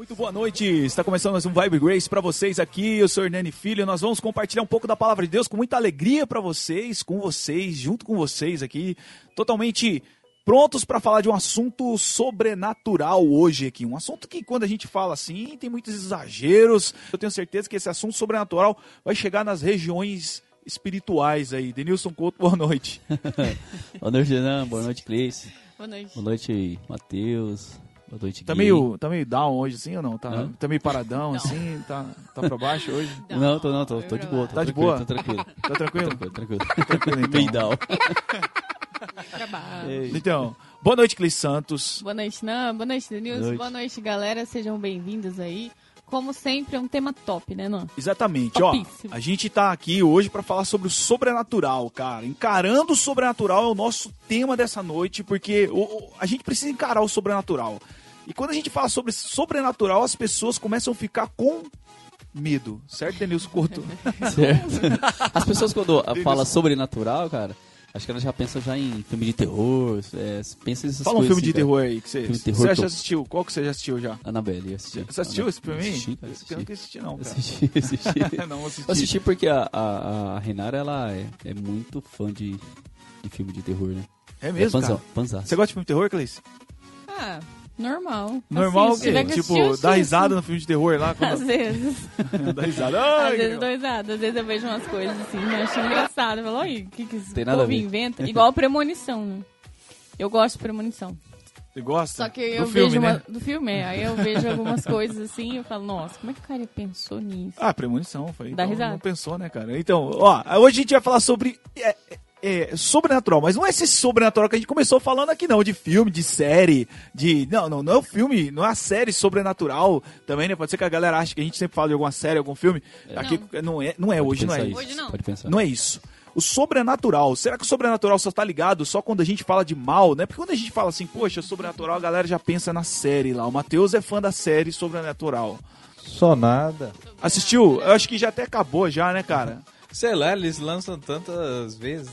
Muito boa noite, está começando mais um Vibe Grace para vocês aqui, eu sou Hernani Filho, nós vamos compartilhar um pouco da Palavra de Deus com muita alegria para vocês, com vocês, junto com vocês aqui, totalmente prontos para falar de um assunto sobrenatural hoje aqui, um assunto que quando a gente fala assim, tem muitos exageros, eu tenho certeza que esse assunto sobrenatural vai chegar nas regiões espirituais aí. Denilson Couto, boa noite. Boa noite, Renan, boa noite, Cleis. Boa noite. Boa noite, Matheus. Boa noite, tá meio down hoje, assim, ou não? Tá meio paradão, não. Assim? Tá pra baixo hoje? Não, tô de boa. Tá de boa? Tô tranquilo. Tá tranquilo? Tranquilo, então. Meio down. Então, boa noite, Cleis Santos. Boa noite, Nan. Boa noite, Denilson. Boa noite, galera. Sejam bem-vindos aí. Como sempre, é um tema top, né, Nan? Exatamente. Topíssimo. Ó, a gente tá aqui hoje pra falar sobre o sobrenatural, cara. Encarando o sobrenatural é o nosso tema dessa noite, porque a gente precisa encarar o sobrenatural. E quando a gente fala sobre sobrenatural, as pessoas começam a ficar com medo. Certo, Denilson Couto? Certo. As pessoas, quando falam sobrenatural, cara, acho que elas já pensam já em filme de terror. Pensa nessas coisas. Fala um filme assim, de terror aí que você já assistiu. Qual que você já assistiu já? Annabelle, eu assisti. Você assistiu esse pra mim? Eu não assisti, não, cara. Assisti. Não, assisti. Eu assisti porque a Renata, ela é muito fã de filme de terror, né? É mesmo, é cara? Panzão. Você gosta de filme de terror, Cleis? Ah... Normal assim, que, tipo, dá risada assim. No filme de terror lá. Quando... Às vezes. Dá risada. Ai, às vezes dou risada, às vezes eu vejo umas coisas assim, né? Acho engraçado. Eu falo, oi, o que esse povo inventa? Igual premonição, né? Eu gosto de premonição. Você gosta? Só que eu do vejo filme, né? Do filme, é. Aí eu vejo algumas coisas assim e eu falo, nossa, como é que o cara pensou nisso? Ah, premonição, foi. Dá então, risada. Não pensou, né, cara? Então, ó, hoje a gente vai falar sobre... sobrenatural, mas não é esse sobrenatural que a gente começou falando aqui não, de filme, de série, de... Não é o filme, não é a série sobrenatural também, né? Pode ser que a galera ache que a gente sempre fala de alguma série, algum filme. Aqui não é hoje, não é isso. Hoje não. Pode pensar. Não é isso. O sobrenatural, será que o sobrenatural só tá ligado só quando a gente fala de mal, né? Porque quando a gente fala assim, poxa, sobrenatural, a galera já pensa na série lá. O Matheus é fã da série Sobrenatural. Só nada. Assistiu? Eu acho que já até acabou já, né, cara? Sei lá, eles lançam tantas vezes,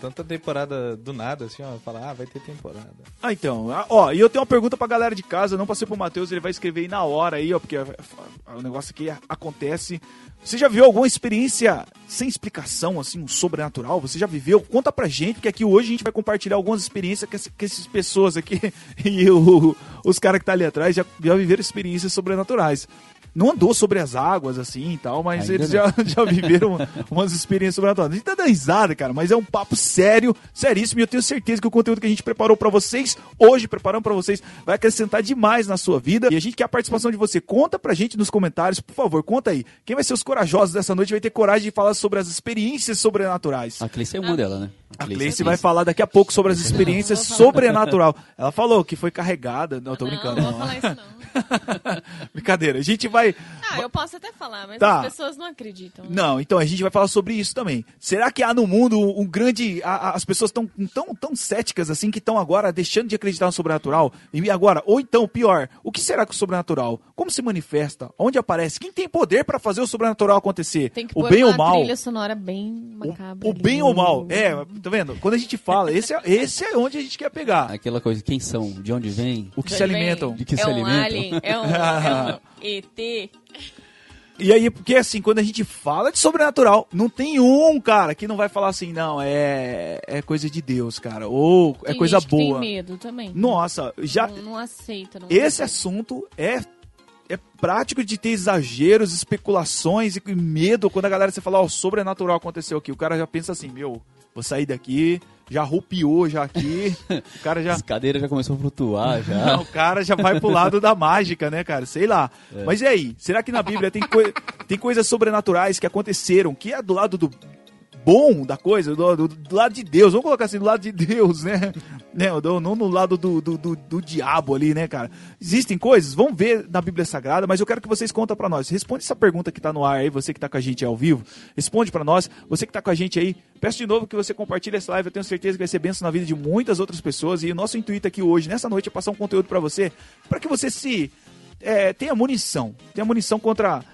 tanta temporada do nada, assim, ó, fala, vai ter temporada. Ah, então, ó, e eu tenho uma pergunta pra galera de casa, não passei pro Matheus, ele vai escrever aí na hora aí, ó, porque o negócio aqui acontece. Você já viu alguma experiência sem explicação, assim, um sobrenatural? Você já viveu? Conta pra gente, porque aqui hoje a gente vai compartilhar algumas experiências que essas pessoas aqui e os caras que tá ali atrás já viveram experiências sobrenaturais. Não andou sobre as águas, assim, e tal, mas ainda eles já viveram umas experiências sobrenaturais. A gente tá dando risada, cara, mas é um papo sério, seríssimo, e eu tenho certeza que o conteúdo que a gente preparou pra vocês, hoje preparamos pra vocês, vai acrescentar demais na sua vida, e a gente quer a participação de você. Conta pra gente nos comentários, por favor, conta aí. Quem vai ser os corajosos dessa noite vai ter coragem de falar sobre as experiências sobrenaturais. A Cleis é uma dela, né? A Cleis vai falar daqui a pouco sobre as experiências sobrenatural. Ela falou que foi carregada, não, tô brincando. Não vou falar isso não. Brincadeira, a gente vai... Ah, eu posso até falar, mas tá. As pessoas não acreditam. Né? Não, então a gente vai falar sobre isso também. Será que há no mundo um grande... As pessoas estão tão céticas assim que estão agora deixando de acreditar no sobrenatural? E agora, ou então, pior, o que será que o sobrenatural? Como se manifesta? Onde aparece? Quem tem poder para fazer o sobrenatural acontecer? Tem que o bem ou o mal? Trilha sonora bem macabra. O bem ou o mal? É, tá vendo? Quando a gente fala, esse é onde a gente quer pegar. Aquela coisa, quem são? De onde vem? O que se alimentam? De que se alimentam? Alien, é um ET. E aí, porque assim, quando a gente fala de sobrenatural, não tem um cara que não vai falar assim, não, é coisa de Deus, cara, ou é coisa boa. Tem medo também. Nossa, já... Não aceita. Esse assunto é prático de ter exageros, especulações e medo. Quando a galera, você fala, ó, sobrenatural aconteceu aqui, o cara já pensa assim, meu, vou sair daqui... Já rupiou já aqui, o cara já... As cadeiras já começou a flutuar, já. Não, o cara já vai pro lado da mágica, né, cara? Sei lá. É. Mas e aí? Será que na Bíblia tem coisas sobrenaturais que aconteceram, que é do lado do bom da coisa, do lado de Deus? Vamos colocar assim, do lado de Deus, né? Não no lado do diabo ali, né, cara? Existem coisas? Vamos ver na Bíblia Sagrada, mas eu quero que vocês contem pra nós. Responde essa pergunta que tá no ar aí, você que tá com a gente ao vivo. Responde pra nós. Você que tá com a gente aí, peço de novo que você compartilhe essa live. Eu tenho certeza que vai ser bênção na vida de muitas outras pessoas. E o nosso intuito aqui hoje, nessa noite, é passar um conteúdo pra você, pra que você se... tenha munição. Tenha munição contra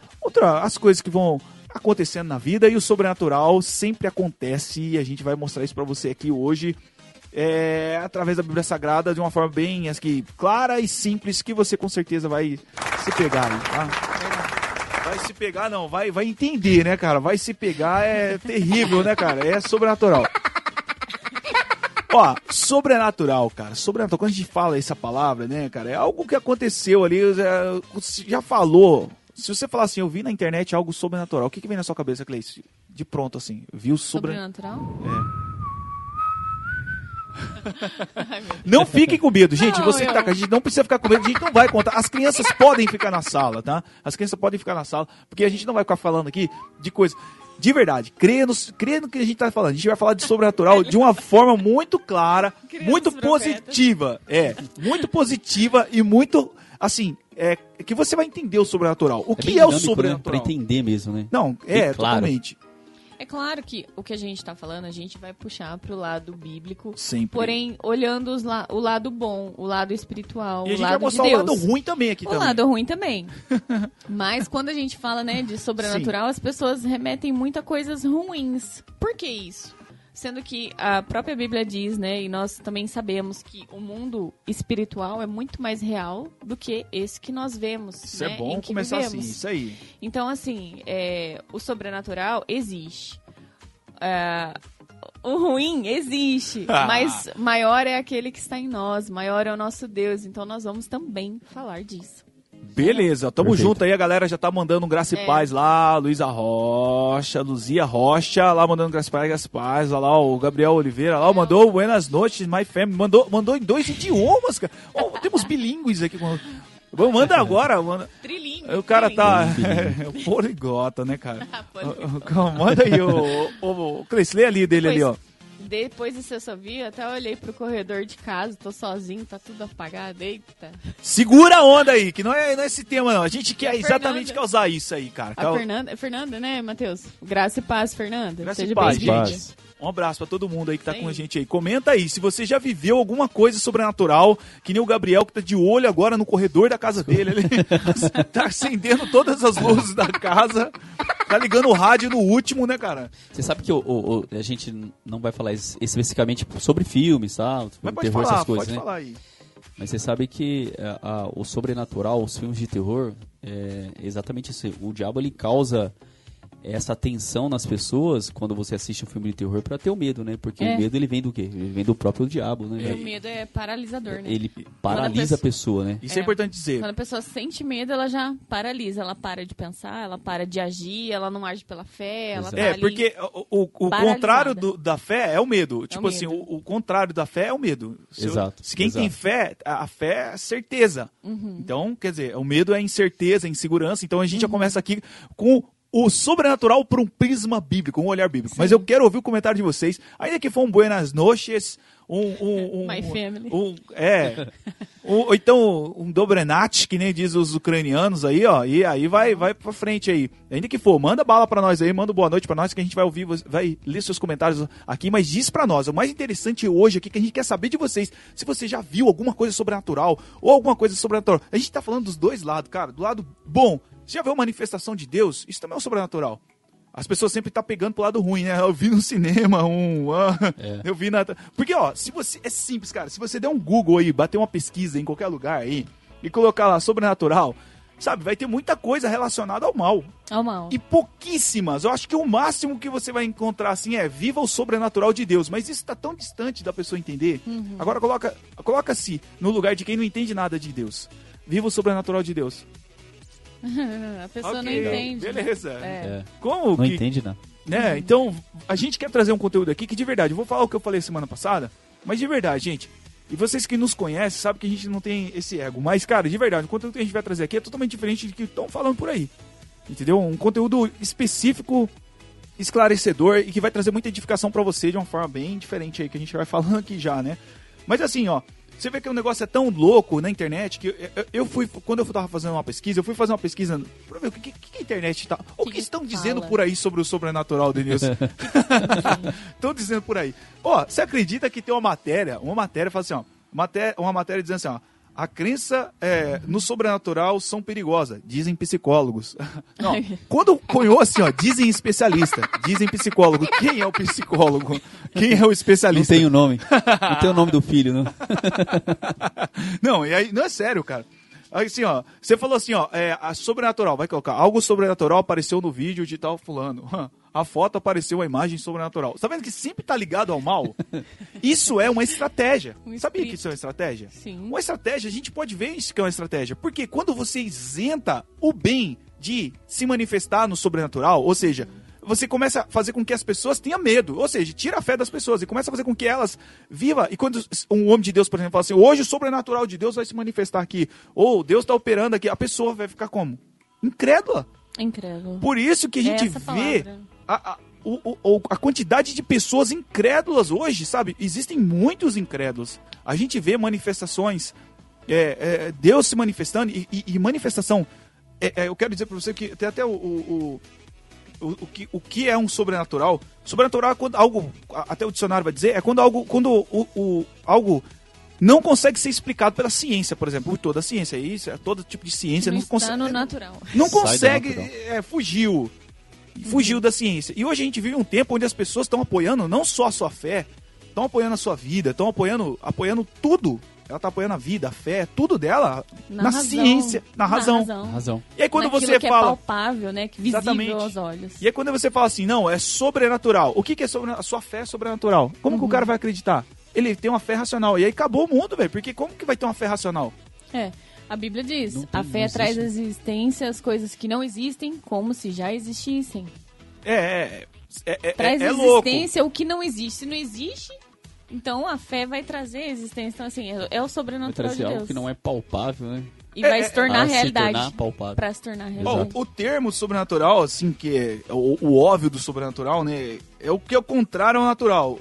as coisas que vão... acontecendo na vida, e o sobrenatural sempre acontece, e a gente vai mostrar isso pra você aqui hoje, através da Bíblia Sagrada, de uma forma bem, acho que, clara e simples, que você com certeza vai se pegar aí, tá? Vai se pegar não, vai entender, né, cara? Vai se pegar é terrível, né, cara? É sobrenatural. Ó, sobrenatural, cara, sobrenatural, quando a gente fala essa palavra, né, cara, é algo que aconteceu ali, já falou. Se você falar assim, eu vi na internet algo sobrenatural, o que vem na sua cabeça, Cleis? De pronto, assim, viu sobrenatural? É. Não fiquem com medo, gente, não, você que tá com a gente não precisa ficar com medo, a gente não vai contar, as crianças podem ficar na sala, tá? As crianças podem ficar na sala, porque a gente não vai ficar falando aqui de coisa... De verdade, crê no que a gente tá falando. A gente vai falar de sobrenatural de uma forma muito clara, crianças muito positiva. Muito positiva e muito, assim, que você vai entender o sobrenatural. O que é o sobrenatural? Pra entender mesmo, né? Não, totalmente. É claro que o que a gente tá falando, a gente vai puxar pro lado bíblico. Sempre. Porém, olhando o lado bom, o lado espiritual, e o lado de Deus. E a gente vai mostrar o lado ruim também aqui também. O lado ruim também. Mas quando a gente fala, né, de sobrenatural, as pessoas remetem muito a coisas ruins. Por que isso? Sendo que a própria Bíblia diz, né, e nós também sabemos que o mundo espiritual é muito mais real do que esse que nós vemos. Isso, né, é bom começar vivemos. Assim, isso aí. Então, assim, o sobrenatural existe. O ruim existe, mas maior é aquele que está em nós, maior é o nosso Deus. Então, nós vamos também falar disso. Beleza, tamo Perfeito. Junto aí, a galera já tá mandando graça e paz lá, Luzia Rocha, lá mandando graça e paz, olha lá o Gabriel Oliveira, lá mandou buenas noites, my family, mandou em 2 idiomas, cara, temos bilíngues aqui, manda agora, manda. Trilingue. O cara trilingue. Tá poligota, né, cara? Manda aí, o Cleis, lê ali dele ali, ó. Depois desse eu só vi, até olhei pro corredor de casa, tô sozinho, tá tudo apagado, eita. Segura a onda aí, que não é esse tema não, a gente quer exatamente causar isso aí, cara. Fernanda, né, Matheus? Graça e paz, Fernanda. Graça e paz, gente. Um abraço pra todo mundo aí que tá com a gente aí. Comenta aí, se você já viveu alguma coisa sobrenatural, que nem o Gabriel que tá de olho agora no corredor da casa dele, ele tá acendendo todas as luzes da casa, tá ligando o rádio no último, né, cara? Você sabe que a gente não vai falar especificamente sobre filmes, tá? Mas pode terror, falar, essas coisas, pode, né? Falar aí. Mas você sabe que o sobrenatural, os filmes de terror, é exatamente isso. O diabo, ele causa... essa tensão nas pessoas quando você assiste um filme de terror pra ter o medo, né? Porque o medo, ele vem do quê? Ele vem do próprio diabo, né? O medo é paralisador, né? Ele paralisa a pessoa, né? Isso é importante dizer. Quando a pessoa sente medo, ela já paralisa. Ela para de pensar, ela para de agir, ela não age pela fé, ela tá ali porque o contrário da fé é o medo. Tipo assim, o contrário da fé é o medo. Exato. Se quem tem fé, a fé é certeza. Uhum. Então, quer dizer, o medo é incerteza, insegurança. Então, a gente já começa aqui com... o sobrenatural por um prisma bíblico, um olhar bíblico. Sim. Mas eu quero ouvir o comentário de vocês. Ainda que for um buenas noches, My family. Ou então um dobrenat, que nem diz os ucranianos aí, ó. E aí vai pra frente aí. Ainda que for, manda bala pra nós aí, manda boa noite pra nós, que a gente vai ouvir, vai ler seus comentários aqui, mas diz pra nós. O mais interessante hoje aqui, que a gente quer saber de vocês, se você já viu alguma coisa sobrenatural, ou alguma coisa sobrenatural. A gente tá falando dos dois lados, cara. Do lado bom, você já viu a manifestação de Deus? Isso também é um sobrenatural. As pessoas sempre estão pegando pro lado ruim, né? Eu vi no cinema eu vi na... Porque, ó, se você... é simples, cara. Se você der um Google aí, bater uma pesquisa em qualquer lugar aí e colocar lá sobrenatural, sabe? Vai ter muita coisa relacionada ao mal. Ao mal. E pouquíssimas. Eu acho que o máximo que você vai encontrar, assim, viva o sobrenatural de Deus. Mas isso está tão distante da pessoa entender. Uhum. Agora, coloca-se no lugar de quem não entende nada de Deus. Viva o sobrenatural de Deus. A pessoa não entende. Beleza. Como não entende, não. Né? Então, a gente quer trazer um conteúdo aqui que, de verdade, eu vou falar o que eu falei semana passada, mas de verdade, gente, e vocês que nos conhecem sabem que a gente não tem esse ego, mas, cara, de verdade, o conteúdo que a gente vai trazer aqui é totalmente diferente do que estão falando por aí, entendeu? Um conteúdo específico, esclarecedor e que vai trazer muita edificação pra você de uma forma bem diferente aí, que a gente vai falando aqui já, né? Mas assim, ó, você vê que o negócio é tão louco na internet que eu fui, quando eu tava fazendo uma pesquisa, pra ver o que a internet tá... O que estão dizendo por aí sobre o sobrenatural, Denilson? Estão dizendo por aí. Ó, você acredita que tem uma matéria fala assim, ó, uma matéria dizendo assim, ó, a crença no sobrenatural são perigosas, dizem psicólogos. Não, quando cunhou assim, ó, dizem especialista, dizem psicólogo. Quem é o psicólogo? Quem é o especialista? Não tem o nome. Não tem o nome do filho, não. Não, e aí, não é sério, cara. Assim, ó, você falou assim, ó, a sobrenatural, vai colocar, algo sobrenatural apareceu no vídeo de tal fulano. A foto apareceu, a imagem sobrenatural. Tá vendo que sempre tá ligado ao mal? Isso é uma estratégia. Sabia que isso é uma estratégia? Sim. Uma estratégia, a gente pode ver isso que é uma estratégia. Porque quando você isenta o bem de se manifestar no sobrenatural, ou seja... você começa a fazer com que as pessoas tenham medo. Ou seja, tira a fé das pessoas e começa a fazer com que elas vivam. E quando um homem de Deus, por exemplo, fala assim, hoje o sobrenatural de Deus vai se manifestar aqui. Ou Deus está operando aqui. A pessoa vai ficar como? Incrédula. Incrédula. Por isso que a gente vê a quantidade de pessoas incrédulas hoje, sabe? Existem muitos incrédulos. A gente vê manifestações, Deus se manifestando. E manifestação, eu quero dizer para você que tem até o que é um sobrenatural? Sobrenatural é quando algo, até o dicionário vai dizer, é quando algo, algo não consegue ser explicado pela ciência, por exemplo, por toda a ciência, isso é todo tipo de ciência, não consegue, no natural. Não consegue, fugiu da ciência. E hoje a gente vive um tempo onde as pessoas estão apoiando não só a sua fé, estão apoiando a sua vida, estão apoiando tudo. Ela tá apoiando a vida, a fé, tudo dela na ciência, na razão. E aí quando naquilo você que fala, é palpável, né, que visível aos olhos. E aí quando você fala assim, não, é sobrenatural. O que é sobrenatural? A sua fé é sobrenatural. Como que o cara vai acreditar? Ele tem uma fé racional. E aí acabou o mundo, velho. Porque como que vai ter uma fé racional? A Bíblia diz, a fé traz à existência as coisas que não existem, como se já existissem. Traz à existência o que não existe. Se não existe, então a fé vai trazer a existência. Então, assim, é o sobrenatural de Deus. Algo que não é palpável, né? E vai se tornar realidade. Para se tornar realidade. Bom, o termo sobrenatural, assim, que é o óbvio do sobrenatural, né? É o que é o contrário ao natural.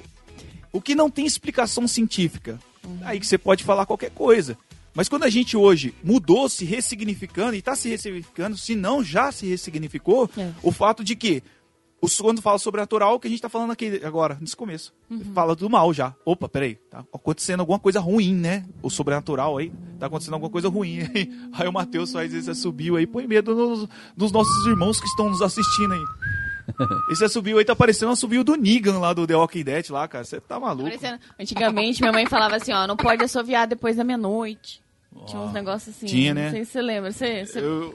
O que não tem explicação científica. Aí que você pode falar qualquer coisa. Mas quando a gente hoje mudou, se ressignificando, e está se ressignificando, se não já se ressignificou, o fato de que quando fala sobrenatural, o que a gente tá falando aqui agora, nesse começo. Fala do mal já. Opa, peraí, tá acontecendo alguma coisa ruim, né? O sobrenatural aí, tá acontecendo alguma coisa ruim. Aí o Matheus faz isso, subiu aí, põe medo nos nossos irmãos que estão nos assistindo aí. Esse assobio aí tá parecendo um assobio do Negan lá do The Walking Dead lá, cara. Você tá maluco. Antigamente, minha mãe falava assim, ó, não pode assoviar depois da meia-noite. Tinha uns negócios assim, tinha, né? Não sei se você lembra. Você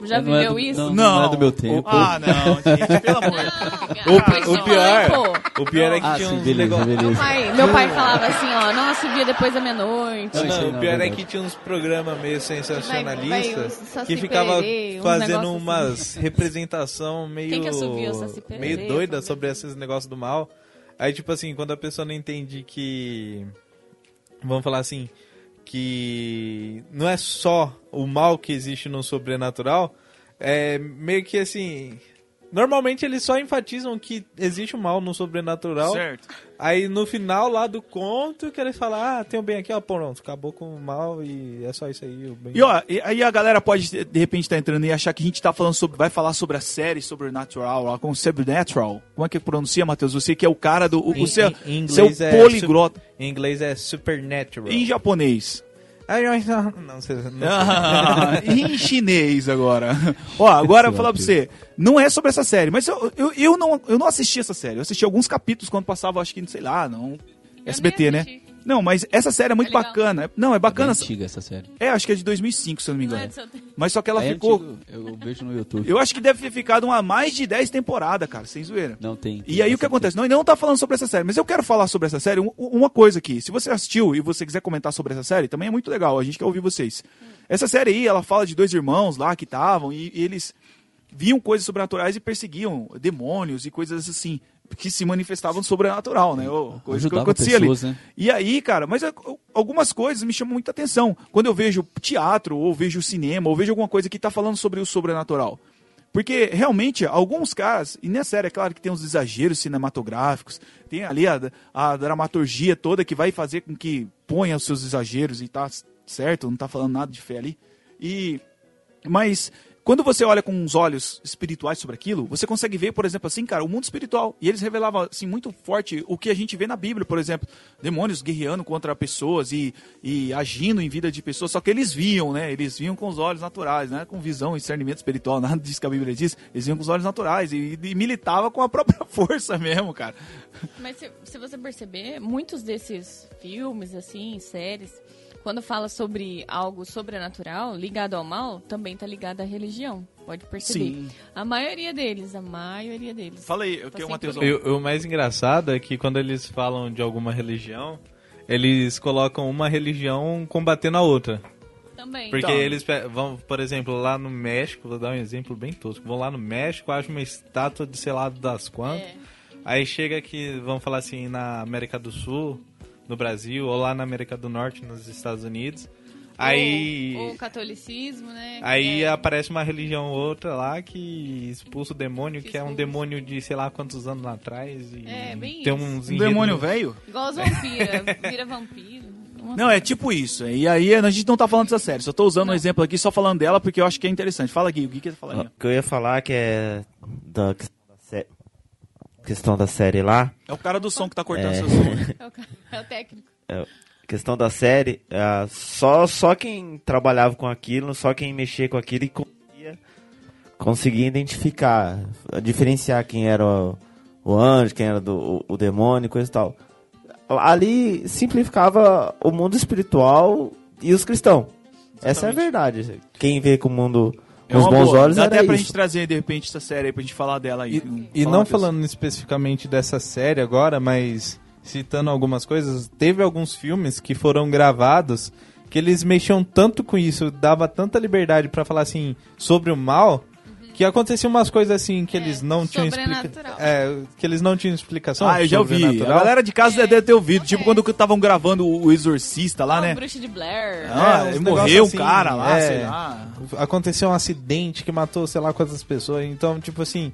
já viveu isso? Não é do meu tempo. Não, gente, pelo amor. O pior é que tinha uns negócios... Meu pai falava assim, ó, não subia depois da meia-noite. O pior é que tinha uns programas meio sensacionalistas que ficava fazendo umas representação meio doida sobre esses negócios do mal. Aí, tipo assim, quando a pessoa não entende que... Vamos falar assim... que não é só o mal que existe no sobrenatural, é meio que assim... Normalmente eles só enfatizam que existe o mal no sobrenatural. Certo. Aí no final lá do conto, que eles falam, tem o bem aqui, ó, pronto, acabou com o mal e é só isso aí. O bem. E ó, aí a galera pode, de repente, tá entrando e achar que a gente tá falando vai falar sobre a série Supernatural, ó, com Supernatural. Como é que pronuncia, Matheus? Você que é o cara do... Em inglês é poliglota. Em inglês é Supernatural. Em japonês... Em chinês agora. Agora eu vou falar pra você. Não é sobre essa série, mas eu não assisti essa série. Eu assisti alguns capítulos quando passava, acho que, sei lá, SBT, né? Não, mas essa série é muito bacana. Não, é bacana. É antiga essa série. Acho que é de 2005, se eu não me engano. Mas só que ela ficou... Antigo, eu vejo no YouTube. Eu acho que deve ter ficado mais de 10 temporadas, cara, sem zoeira. Não tem. E aí o que acontece? Não tá falando sobre essa série, mas eu quero falar sobre essa série uma coisa aqui. Se você assistiu e você quiser comentar sobre essa série, também é muito legal, a gente quer ouvir vocês. Essa série aí, ela fala de dois irmãos lá que estavam e eles viam coisas sobrenaturais e perseguiam demônios e coisas assim. Que se manifestavam sobrenatural, né? Coisa que acontecia pessoas, ali. Né? E aí, cara, mas algumas coisas me chamam muita atenção. Quando eu vejo teatro, ou vejo cinema, ou vejo alguma coisa que tá falando sobre o sobrenatural. Porque, realmente, alguns caras... E nessa série, é claro que tem uns exageros cinematográficos. Tem ali a dramaturgia toda que vai fazer com que ponha os seus exageros e tá certo, não tá falando nada de fé ali. Mas... Quando você olha com uns olhos espirituais sobre aquilo, você consegue ver, por exemplo, assim, cara, o mundo espiritual. E eles revelavam, assim, muito forte o que a gente vê na Bíblia, por exemplo. Demônios guerreando contra pessoas e agindo em vida de pessoas. Só que eles viam, né? Eles viam com os olhos naturais, né? Com visão e discernimento espiritual. Nada disso que a Bíblia diz. Eles viam com os olhos naturais e militavam com a própria força mesmo, cara. Mas se você perceber, muitos desses filmes, assim, séries... quando fala sobre algo sobrenatural ligado ao mal, também tá ligado à religião. Pode perceber. Sim. A maioria deles. Fala aí, o que é o Matheus? O mais engraçado é que quando eles falam de alguma religião, eles colocam uma religião combatendo a outra. Também. Porque então, eles vão, por exemplo, lá no México, vou dar um exemplo bem tosco, vão lá no México, acham uma estátua de sei lá das quantas, aí chega aqui, vamos falar assim, na América do Sul, no Brasil, ou lá na América do Norte, nos Estados Unidos. Aí, ou o catolicismo, né? Aí aparece uma religião ou outra lá que expulsa o demônio, que é um demônio de sei lá quantos anos atrás. E é, bem tem uns isso. Um demônio velho? Igual os vampiros, vira vampiro. Não, é tipo isso. E aí a gente não tá falando dessa série, só tô usando um exemplo aqui, só falando dela, porque eu acho que é interessante. Fala, Gui, o que você ia falar? O que eu ia falar que é da questão da série lá. É o cara do som que tá cortando seu som. É o técnico. É questão da série, só quem trabalhava com aquilo, só quem mexia com aquilo e conseguia identificar, diferenciar quem era o anjo, quem era o demônio, coisa e tal. Ali simplificava o mundo espiritual e os cristãos. Exatamente. Essa é a verdade. Quem vê com o mundo com os bons olhos era isso. Dá até pra gente trazer, de repente, essa série aí, pra gente falar dela aí. E não falando especificamente dessa série agora, mas citando algumas coisas, teve alguns filmes que foram gravados que eles mexiam tanto com isso, dava tanta liberdade pra falar assim sobre o mal, que aconteciam umas coisas assim que eles não tinham explicação. Que eles não tinham explicação. Ah, eu já ouvi. A galera de casa deve ter ouvido. Tipo quando estavam gravando o Exorcista lá, né? O Bruxa de Blair. Morreu assim, um cara lá, sei lá. Aconteceu um acidente que matou sei lá quantas pessoas. Então, tipo assim,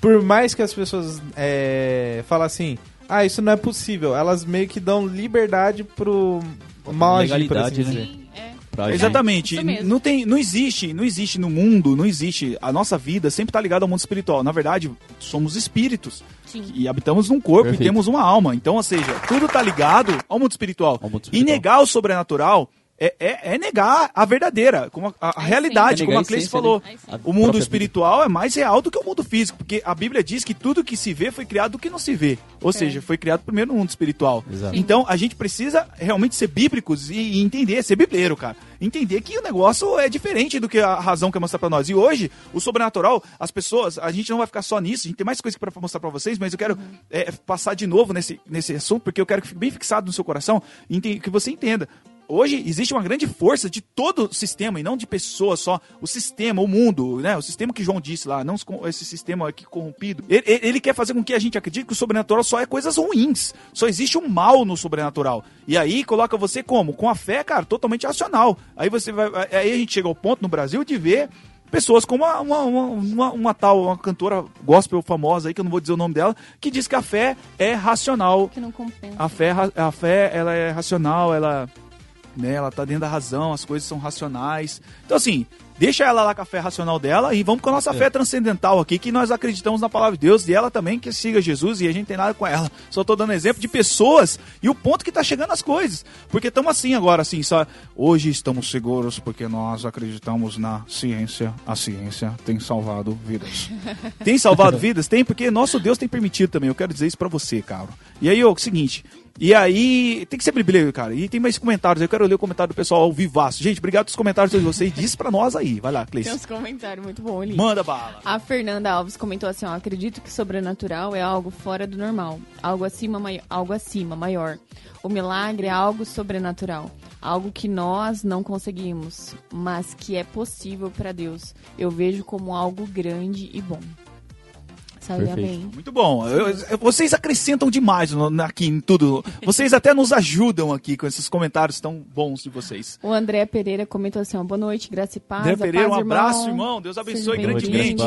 por mais que as pessoas falam assim, ah, isso não é possível. Elas meio que dão liberdade pro mal agir, por assim dizer. Sim, exatamente. Não existe no mundo, não existe. A nossa vida sempre tá ligada ao mundo espiritual. Na verdade, somos espíritos. Sim. E habitamos num corpo. Perfeito. E temos uma alma. Então, ou seja, tudo tá ligado ao mundo espiritual. E negar o sobrenatural é negar a verdadeira, como a realidade, como a Cleis falou. O mundo espiritual é mais real do que o mundo físico, porque a Bíblia diz que tudo que se vê foi criado do que não se vê. Ou seja, foi criado primeiro no mundo espiritual. Exato. Então, a gente precisa realmente ser bíblicos e entender, ser bibleiro, cara. Entender que o negócio é diferente do que a razão quer mostrar pra nós. E hoje, o sobrenatural, as pessoas, a gente não vai ficar só nisso, a gente tem mais coisa pra mostrar pra vocês, mas eu quero passar de novo nesse assunto, porque eu quero que fique bem fixado no seu coração e que você entenda. Hoje existe uma grande força de todo o sistema, e não de pessoas só. O sistema, o mundo, né? O sistema que João disse lá, não esse sistema aqui corrompido. Ele quer fazer com que a gente acredite que o sobrenatural só é coisas ruins. Só existe um mal no sobrenatural. E aí coloca você como? Com a fé, cara, totalmente racional. Aí a gente chega ao ponto no Brasil de ver pessoas como uma cantora gospel famosa aí, que eu não vou dizer o nome dela, que diz que a fé é racional. Que não compensa. A fé, ela é racional, ela... né, ela tá dentro da razão, as coisas são racionais. Então, assim, deixa ela lá com a fé racional dela e vamos com a nossa fé transcendental aqui, que nós acreditamos na palavra de Deus e ela também que siga Jesus, e a gente tem nada com ela. Só tô dando exemplo de pessoas e o ponto que tá chegando as coisas. Porque estamos assim agora, assim, só hoje estamos seguros porque nós acreditamos na ciência. A ciência tem salvado vidas. Tem salvado vidas? Tem, porque nosso Deus tem permitido também. Eu quero dizer isso pra você, cara. E aí, o seguinte... E aí, tem que ser bíblico, cara. E tem mais comentários. Eu quero ler o comentário do pessoal ao vivaço. Gente, obrigado pelos comentários de vocês. Diz pra nós aí. Vai lá, Cleis. Tem uns comentários muito bons ali. Manda bala. A Fernanda Alves comentou assim, ó. Acredito que sobrenatural é algo fora do normal. Algo acima, maior. O milagre é algo sobrenatural. Algo que nós não conseguimos, mas que é possível pra Deus. Eu vejo como algo grande e bom. Bem. Muito bom. Vocês acrescentam demais aqui em tudo. Vocês até nos ajudam aqui com esses comentários tão bons de vocês. O André Pereira comentou assim, ó, boa noite, graça e paz. André Pereira, paz, um abraço, irmão. Deus abençoe grandemente.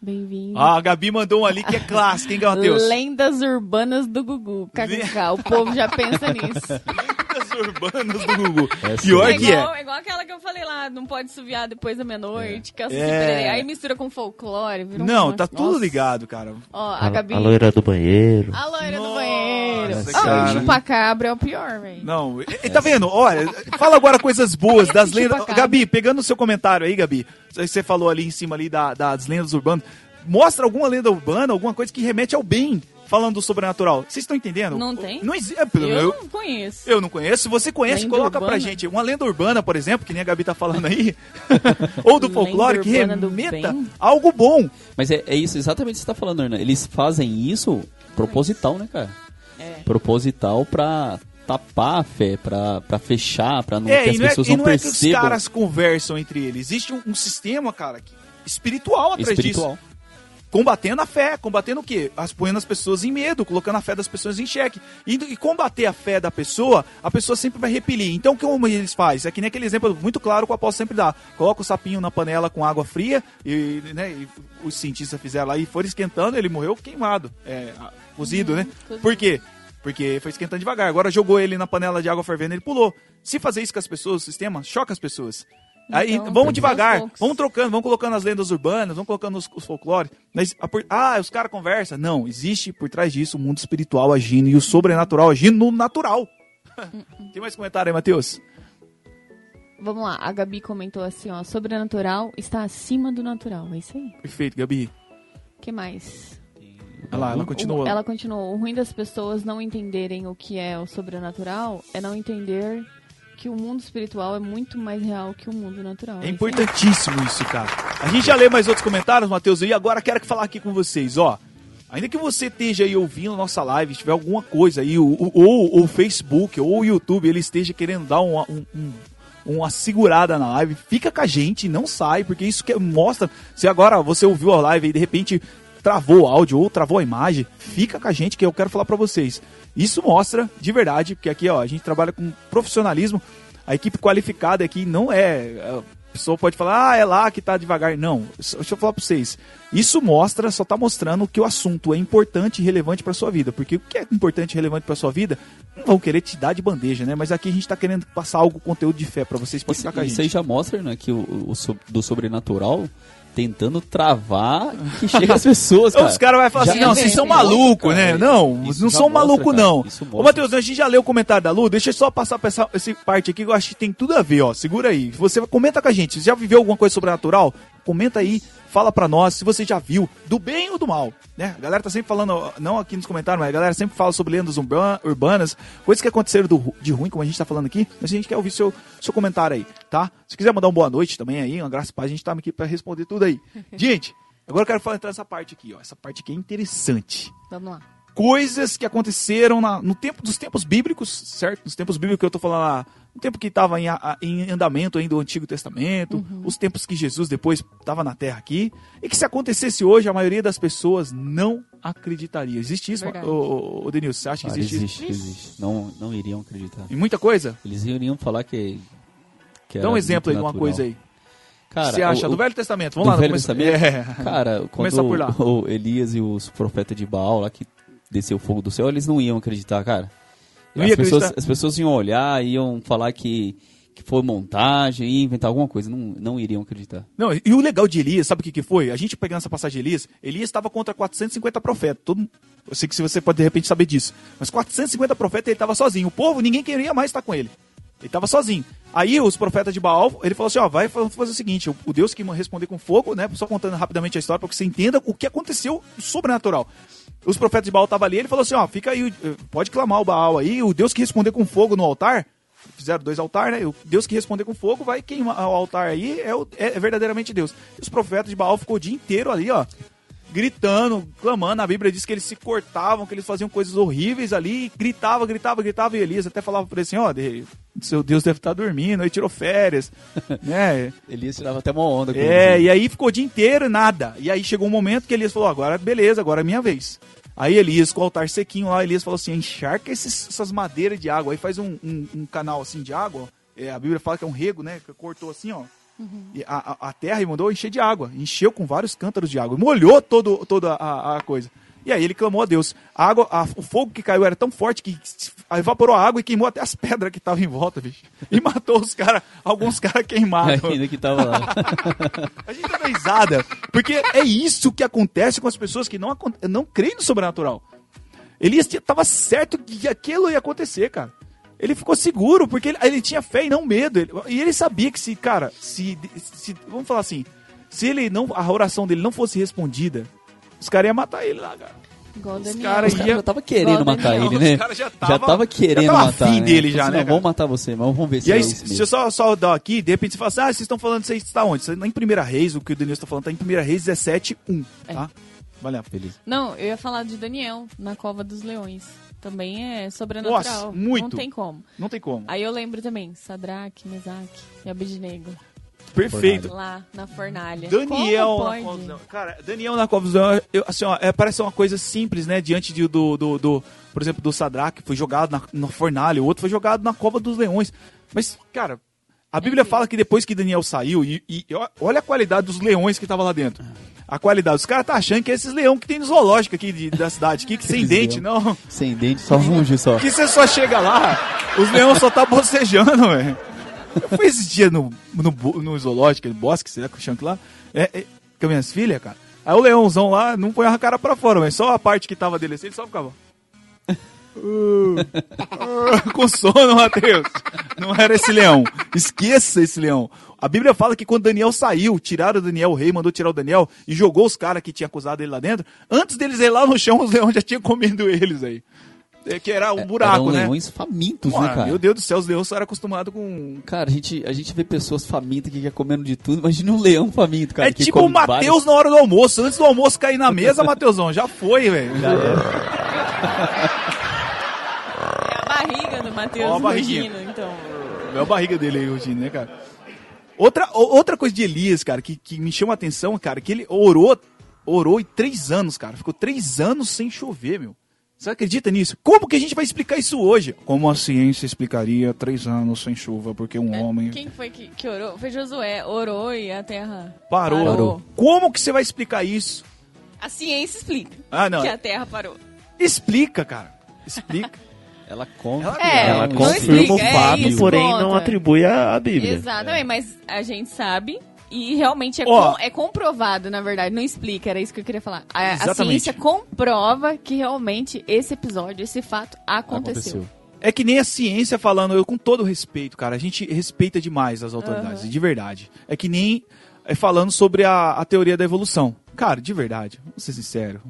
Bem-vindo. Ah, a Gabi mandou um ali que é clássico, hein, Matheus? Lendas urbanas do Gugu. Cacá, o povo já pensa nisso. Urbanos do Google. Igual aquela que eu falei lá, não pode suviar depois da meia-noite, aí mistura com folclore. Não, tá tudo ligado, cara. Ó, a Gabi... a loira do banheiro. A loira do banheiro. O chupacabra é o pior, velho. Não, tá vendo? Olha, fala agora coisas boas das lendas. Gabi, pegando o seu comentário aí, Gabi, você falou ali em cima ali das lendas urbanas, mostra alguma lenda urbana, alguma coisa que remete ao bem. falando do sobrenatural. Vocês estão entendendo? Não tem? Não existe. Eu não conheço. Eu não conheço. Se você conhece, lenda coloca urbana pra gente. Uma lenda urbana, por exemplo, que nem a Gabi tá falando aí. Ou do folclore, que remeta algo bom. Mas é isso exatamente que você tá falando, Ana. Eles fazem isso proposital, né, cara? É. Proposital pra tapar a fé, pra fechar, pra não que as pessoas não percebam. É que os caras conversam entre eles. Existe um sistema, cara, espiritual atrás disso. Combatendo a fé, combatendo o quê? Pondo as pessoas em medo, colocando a fé das pessoas em xeque. E combater a fé da pessoa, a pessoa sempre vai repelir. Então, o que eles fazem? É que nem aquele exemplo muito claro que o apóstolo sempre dá. Coloca o sapinho na panela com água fria, e os cientistas fizeram lá, e foram esquentando, ele morreu queimado, cozido, né? Por quê? Porque foi esquentando devagar. Agora jogou ele na panela de água fervendo, ele pulou. Se fazer isso com as pessoas, o sistema choca as pessoas. Aí, então, vamos devagar, vamos trocando, vamos colocando as lendas urbanas, vamos colocando os folclores. Os caras conversam. Não, existe por trás disso o mundo espiritual agindo e o sobrenatural agindo no natural. Tem mais comentário aí, Matheus? Vamos lá, a Gabi comentou assim, ó, sobrenatural está acima do natural, é isso aí. Perfeito, Gabi. O que mais? Ela continuou. Ela continuou, o ruim das pessoas não entenderem o que é o sobrenatural é não entender que o mundo espiritual é muito mais real que o mundo natural. É importantíssimo isso, cara. A gente já lê mais outros comentários, Matheus, e agora quero falar aqui com vocês, ó. Ainda que você esteja aí ouvindo nossa live, se tiver alguma coisa aí, ou o Facebook, ou o YouTube, ele esteja querendo dar uma segurada na live, fica com a gente, não sai, porque isso que mostra, se agora você ouviu a live e de repente travou o áudio ou travou a imagem, fica com a gente que eu quero falar pra vocês. Isso mostra, de verdade, porque aqui ó, a gente trabalha com profissionalismo, a equipe qualificada aqui não é... A pessoa pode falar, é lá que tá devagar. Não, deixa eu falar pra vocês. Isso mostra, só tá mostrando que o assunto é importante e relevante pra sua vida, porque o que é importante e relevante pra sua vida, não vão querer te dar de bandeja, né? Mas aqui a gente tá querendo passar algo, conteúdo de fé pra vocês. Pode ficar com a gente. Isso aí já mostra, né, que o do sobrenatural... tentando travar que chega as pessoas, cara. Os caras vão falar assim, não, vocês são malucos, né? Não, não são malucos, não. Ô, Matheus, a gente já leu o comentário da Lu, deixa eu só passar pra essa parte aqui que eu acho que tem tudo a ver, ó. Segura aí. Você comenta com a gente. Você já viveu alguma coisa sobrenatural? Comenta aí, fala pra nós se você já viu, do bem ou do mal, né? A galera tá sempre falando, não aqui nos comentários, mas a galera sempre fala sobre lendas urbanas, coisas que aconteceram de ruim, como a gente tá falando aqui, mas a gente quer ouvir seu comentário aí, tá? Se quiser mandar uma boa noite também aí, uma graça pra gente, tá aqui pra responder tudo aí. Gente, agora eu quero entrar nessa parte aqui, ó, essa parte aqui é interessante. Vamos lá. Coisas que aconteceram no tempo dos tempos bíblicos, certo? Nos tempos bíblicos que eu tô falando lá, no tempo que estava em andamento ainda do Antigo Testamento, os tempos que Jesus depois estava na Terra aqui, e que se acontecesse hoje, a maioria das pessoas não acreditaria. Existe isso, ô Denilson? Você acha que existe isso? Existe. Não iriam acreditar. E muita coisa? Eles iriam falar que era. Dá um exemplo aí de uma coisa aí. Cara, você acha do Velho Testamento? Vamos lá no começo. Cara, quando por lá. O Elias e os profetas de Baal lá que desceu o fogo do céu, eles não iam acreditar, cara. As pessoas iam olhar, iam falar que foi montagem, iam inventar alguma coisa, não iriam acreditar. Não, e o legal de Elias, sabe o que foi? A gente pegando essa passagem de Elias estava contra 450 profetas. Eu sei que você pode de repente saber disso, mas 450 profetas ele estava sozinho. O povo, ninguém queria mais estar com ele. Ele estava sozinho. Aí os profetas de Baal, ele falou assim, ó, vai fazer o seguinte, o Deus que responder com fogo, né? Só contando rapidamente a história para que você entenda o que aconteceu sobrenatural. Os profetas de Baal estavam ali, ele falou assim, ó, fica aí, pode clamar o Baal aí, o Deus que responder com fogo no altar, fizeram 2 altares, né? O Deus que responder com fogo vai queimar o altar aí, é verdadeiramente Deus. E os profetas de Baal ficou o dia inteiro ali, ó, gritando, clamando. A Bíblia diz que eles se cortavam, que eles faziam coisas horríveis ali, gritava, e Elias até falava pra ele assim, ó, seu Deus deve estar dormindo, aí tirou férias, né? Elias tirava até uma onda. E aí ficou o dia inteiro, nada. E aí chegou um momento que Elias falou, agora beleza, agora é minha vez. Aí Elias, com o altar sequinho lá, Elias falou assim, encharca essas madeiras de água, aí faz um canal assim de água, a Bíblia fala que é um rego, né, que cortou assim, ó, e a terra e mandou encher de água, encheu com vários cântaros de água, molhou toda a coisa. E aí ele clamou a Deus. O fogo que caiu era tão forte que evaporou a água e queimou até as pedras que estavam em volta, bicho. E matou os caras, alguns caras queimados. Ainda que tava lá. A gente dá risada, porque é isso que acontece com as pessoas que não creem no sobrenatural. Elias estava certo que aquilo ia acontecer, cara. Ele ficou seguro, porque ele tinha fé e não medo. E ele sabia que se vamos falar assim, se a oração dele não fosse respondida, os caras iam matar ele lá, cara. Igual o Daniel. Eu tava querendo matar ele, né? Já tava querendo matar ele, né? Vamos matar você, mas vamos ver se é isso mesmo. Deixa eu só dar aqui, de repente você fala assim, ah, vocês estão falando, vocês estão onde? Você tá em Primeira Reis, o que o Daniel está falando, tá em Primeira Reis 17:1, tá? Valeu, feliz. Não, eu ia falar de Daniel, na Cova dos Leões. Também é sobrenatural. Nossa, muito. Não tem como. Aí eu lembro também, Sadraque, Mesaque e Abednego. Perfeito. Lá na fornalha. Daniel na Cova dos Leões, assim, ó, parece uma coisa simples, né? Diante por exemplo, do Sadraque, foi jogado na fornalha, o outro foi jogado na Cova dos Leões. Mas, cara, a Bíblia fala que depois que Daniel saiu, e olha a qualidade dos leões que estavam lá dentro. A qualidade. Os caras tá achando que é esses leões que tem no zoológico aqui da cidade. Que sem dente, não. Sem dente, só ruge só. Que você só chega lá, os leões só tá bocejando, velho. Eu fui esse dia no zoológico, no bosque, sei lá, com o Shank lá, com minhas filhas, cara. Aí o leãozão lá não põe a cara pra fora, mas só a parte que tava dele assim, ele só ficava... com sono, Matheus. Não era esse leão. Esqueça esse leão. A Bíblia fala que quando Daniel saiu, tiraram o Daniel, o rei mandou tirar o Daniel e jogou os caras que tinham acusado ele lá dentro. Antes deles ir lá no chão, os leões já tinham comido eles aí. Que era um buraco, eram, né? Eram leões famintos, né, cara? Meu Deus do céu, os leões só eram acostumados com... Cara, a gente vê pessoas famintas que quer comendo de tudo. Imagina um leão faminto, cara. É tipo o Matheus na hora do almoço. Antes do almoço cair na mesa, Matheusão, já foi, velho. Já era. É a barriga do Matheus Rogino, então. É a barriga dele aí, Rogino, né, cara? Outra coisa de Elias, cara, que me chama a atenção, cara, que ele orou e 3 anos, cara. Ficou 3 anos sem chover, meu. Você acredita nisso? Como que a gente vai explicar isso hoje? Como a ciência explicaria 3 anos sem chuva, porque um homem... Quem foi que orou? Foi Josué. Orou e a terra parou. Como que você vai explicar isso? A ciência explica que a terra parou. Explica, cara. Explica. Ela confirma o fato, porém não atribui à Bíblia. Exatamente, mas a gente sabe e realmente é comprovado, na verdade, não explica, era isso que eu queria falar. A ciência comprova que realmente esse episódio, esse fato aconteceu. É que nem a ciência falando, eu com todo respeito, cara, a gente respeita demais as autoridades, de verdade. É que nem falando sobre a teoria da evolução. Cara, de verdade, vamos ser sinceros.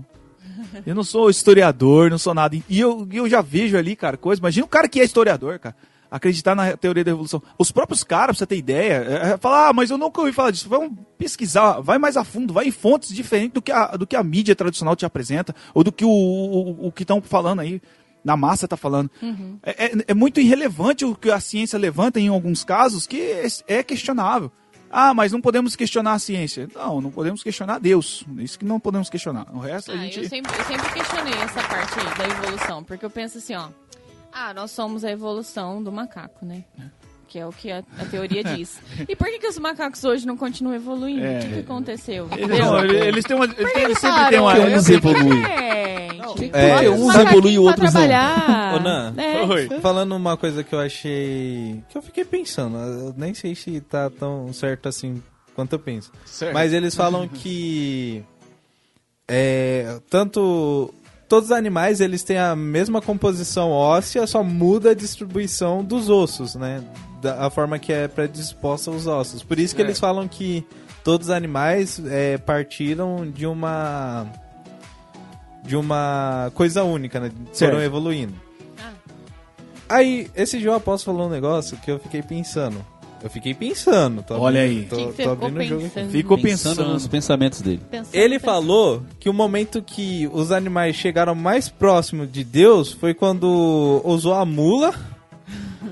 Eu não sou historiador, não sou nada. E eu já vejo ali, cara, coisa. Imagina um cara que é historiador, cara, acreditar na teoria da evolução. Os próprios caras, pra você ter ideia, falar, mas eu nunca ouvi falar disso. Vamos pesquisar, vai mais a fundo, vai em fontes diferentes do que a mídia tradicional te apresenta, ou do que o que estão falando aí, na massa tá falando. Uhum. É muito irrelevante o que a ciência levanta em alguns casos, que é questionável. Ah, mas não podemos questionar a ciência. Não podemos questionar Deus. Isso que não podemos questionar. O resto a gente... Eu sempre questionei essa parte aí da evolução, porque eu penso assim, ó. Ah, nós somos a evolução do macaco, né? Que é o que a teoria diz. E por que os macacos hoje não continuam evoluindo? O que aconteceu? Eles têm uma... Eles sempre têm uma... Eles evoluem. Porque uns evoluem e outros não. Ô, Nan, falando uma coisa que eu achei... Que eu fiquei pensando. Eu nem sei se tá tão certo assim quanto eu penso. Certo. Mas eles falam que... tanto... Todos os animais, eles têm a mesma composição óssea, só muda a distribuição dos ossos, né? A forma que é predisposta aos ossos. Por isso que eles falam que todos os animais partiram de uma coisa única, né? Foram evoluindo. Aí, esse João Apóstolo falou um negócio que eu fiquei pensando. Olha aí. Ficou pensando nos pensamentos dele. Falou que o momento que os animais chegaram mais próximo de Deus foi quando usou a mula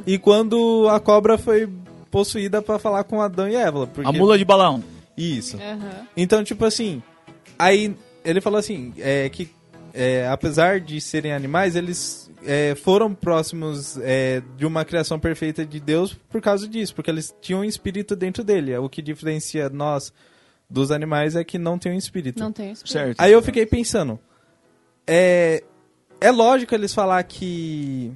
e quando a cobra foi possuída pra falar com Adão e Eva. Porque... A mula de Balaão. Isso. Uhum. Então, tipo assim, aí ele falou assim, que apesar de serem animais, eles... foram próximos de uma criação perfeita de Deus por causa disso, porque eles tinham um espírito dentro dele. O que diferencia nós dos animais é que não tem um espírito. Não tem espírito. Certo. Aí eu fiquei pensando, é lógico eles falar que...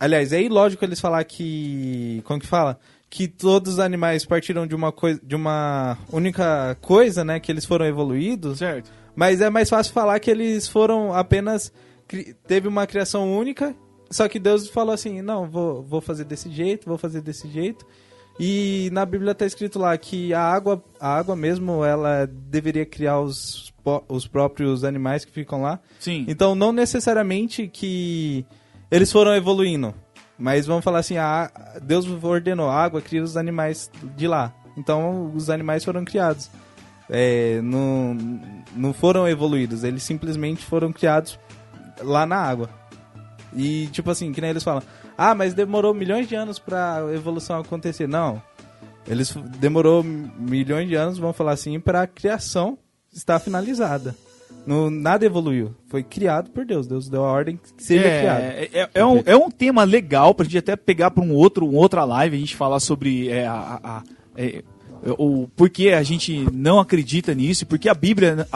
aliás, é ilógico eles falar que... Como que fala? Que todos os animais partiram de uma única coisa, né? Que eles foram evoluídos. Certo. Mas é mais fácil falar que eles foram apenas... Teve uma criação única, só que Deus falou assim, não, vou fazer desse jeito, E na Bíblia está escrito lá que a água mesmo, ela deveria criar os próprios animais que ficam lá. Sim. Então, não necessariamente que eles foram evoluindo. Mas vamos falar assim, Deus ordenou, a água cria os animais de lá. Então, os animais foram criados. Não foram evoluídos, eles simplesmente foram criados lá na água. E, tipo assim, que nem eles falam, ah, mas demorou milhões de anos pra evolução acontecer. Não, eles demorou milhões de anos, vamos falar assim, pra criação estar finalizada. Nada evoluiu, foi criado por Deus. Deus deu a ordem que seja criado. É um tema legal pra gente até pegar pra uma outra live, a gente falar sobre o porquê a gente não acredita nisso, porque a Bíblia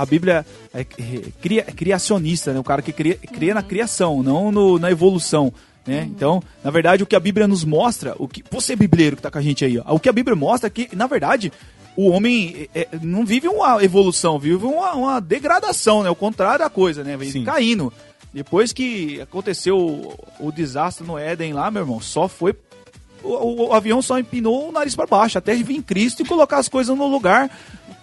é criacionista, né? O cara que cria na criação, não na evolução, né? Então, na verdade, o que a Bíblia nos mostra, você bibleiro que tá com a gente aí, ó, o que a Bíblia mostra é que, na verdade, o homem não vive uma evolução, vive uma degradação, né? O contrário da coisa, né? Vem caindo. Depois que aconteceu o desastre no Éden lá, meu irmão, só foi... O avião só empinou o nariz para baixo, até vir Cristo e colocar as coisas no lugar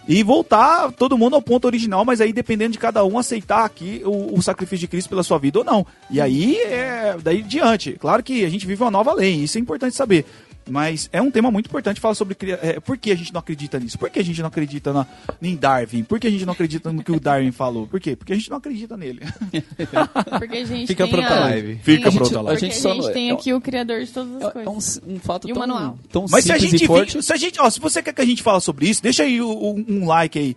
e voltar todo mundo ao ponto original, mas aí dependendo de cada um aceitar aqui o sacrifício de Cristo pela sua vida ou não. E aí, daí diante, claro que a gente vive uma nova lei, isso é importante saber. Mas é um tema muito importante falar sobre por que a gente não acredita nisso, por que a gente não acredita em Darwin, por que a gente não acredita no que o Darwin falou, por quê? Porque a gente não acredita nele. Porque a gente fica para outra live. A gente tem aqui o criador de todas as coisas. Um fato e tão, o manual. Tão mas se a gente forte... se você quer que a gente fale sobre isso, deixa aí um like aí,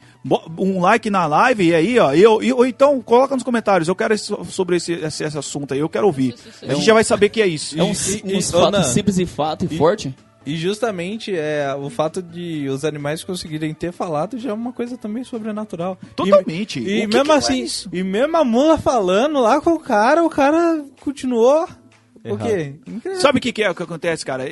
um like na live e aí, ó, ou então coloca nos comentários, eu quero sobre esse assunto aí, eu quero ouvir. A gente já vai saber que é isso. É um simples e fato e forte. E justamente o fato de os animais conseguirem ter falado já é uma coisa também sobrenatural. Totalmente. E mesmo assim, e mesmo a mula falando lá com o cara continuou. O quê? Incrível. Sabe o que é o que acontece, cara?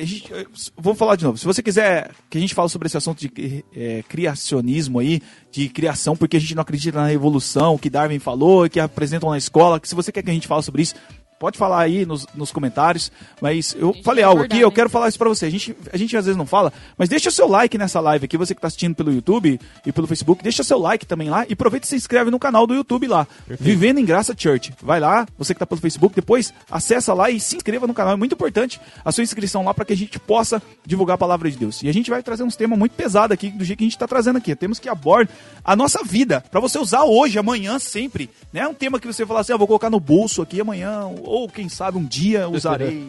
Vamos falar de novo. Se você quiser que a gente fale sobre esse assunto de criacionismo aí, de criação, porque a gente não acredita na evolução, que Darwin falou, que apresentam na escola, que se você quer que a gente fale sobre isso, pode falar aí nos comentários, mas eu falei algo aqui, eu quero falar isso pra você. A gente às vezes não fala, mas deixa o seu like nessa live aqui, você que tá assistindo pelo YouTube e pelo Facebook, deixa o seu like também lá e aproveita e se inscreve no canal do YouTube lá. Perfeito. Vivendo em Graça Church. Vai lá, você que tá pelo Facebook, depois acessa lá e se inscreva no canal. É muito importante a sua inscrição lá pra que a gente possa divulgar a palavra de Deus. E a gente vai trazer uns temas muito pesados aqui, do jeito que a gente tá trazendo aqui. Temos que abordar a nossa vida, pra você usar hoje, amanhã, sempre. Não é um tema que você fala assim, vou colocar no bolso aqui amanhã... Ou, quem sabe, um dia usarei.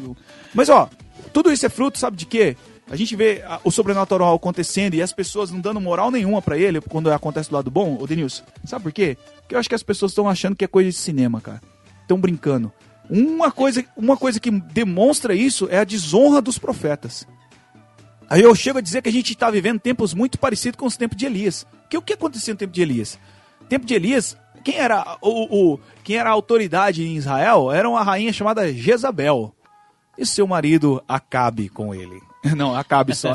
Mas, ó, tudo isso é fruto, sabe de quê? A gente vê o sobrenatural acontecendo e as pessoas não dando moral nenhuma pra ele quando acontece do lado bom, ô Denilson. Sabe por quê? Porque eu acho que as pessoas estão achando que é coisa de cinema, cara. Estão brincando. Uma coisa que demonstra isso é a desonra dos profetas. Aí eu chego a dizer que a gente tá vivendo tempos muito parecidos com os tempos de Elias. Porque o que aconteceu no tempo de Elias? No tempo de Elias... Quem era a autoridade em Israel era uma rainha chamada Jezabel. E seu marido Acabe com ele. Não, Acabe só.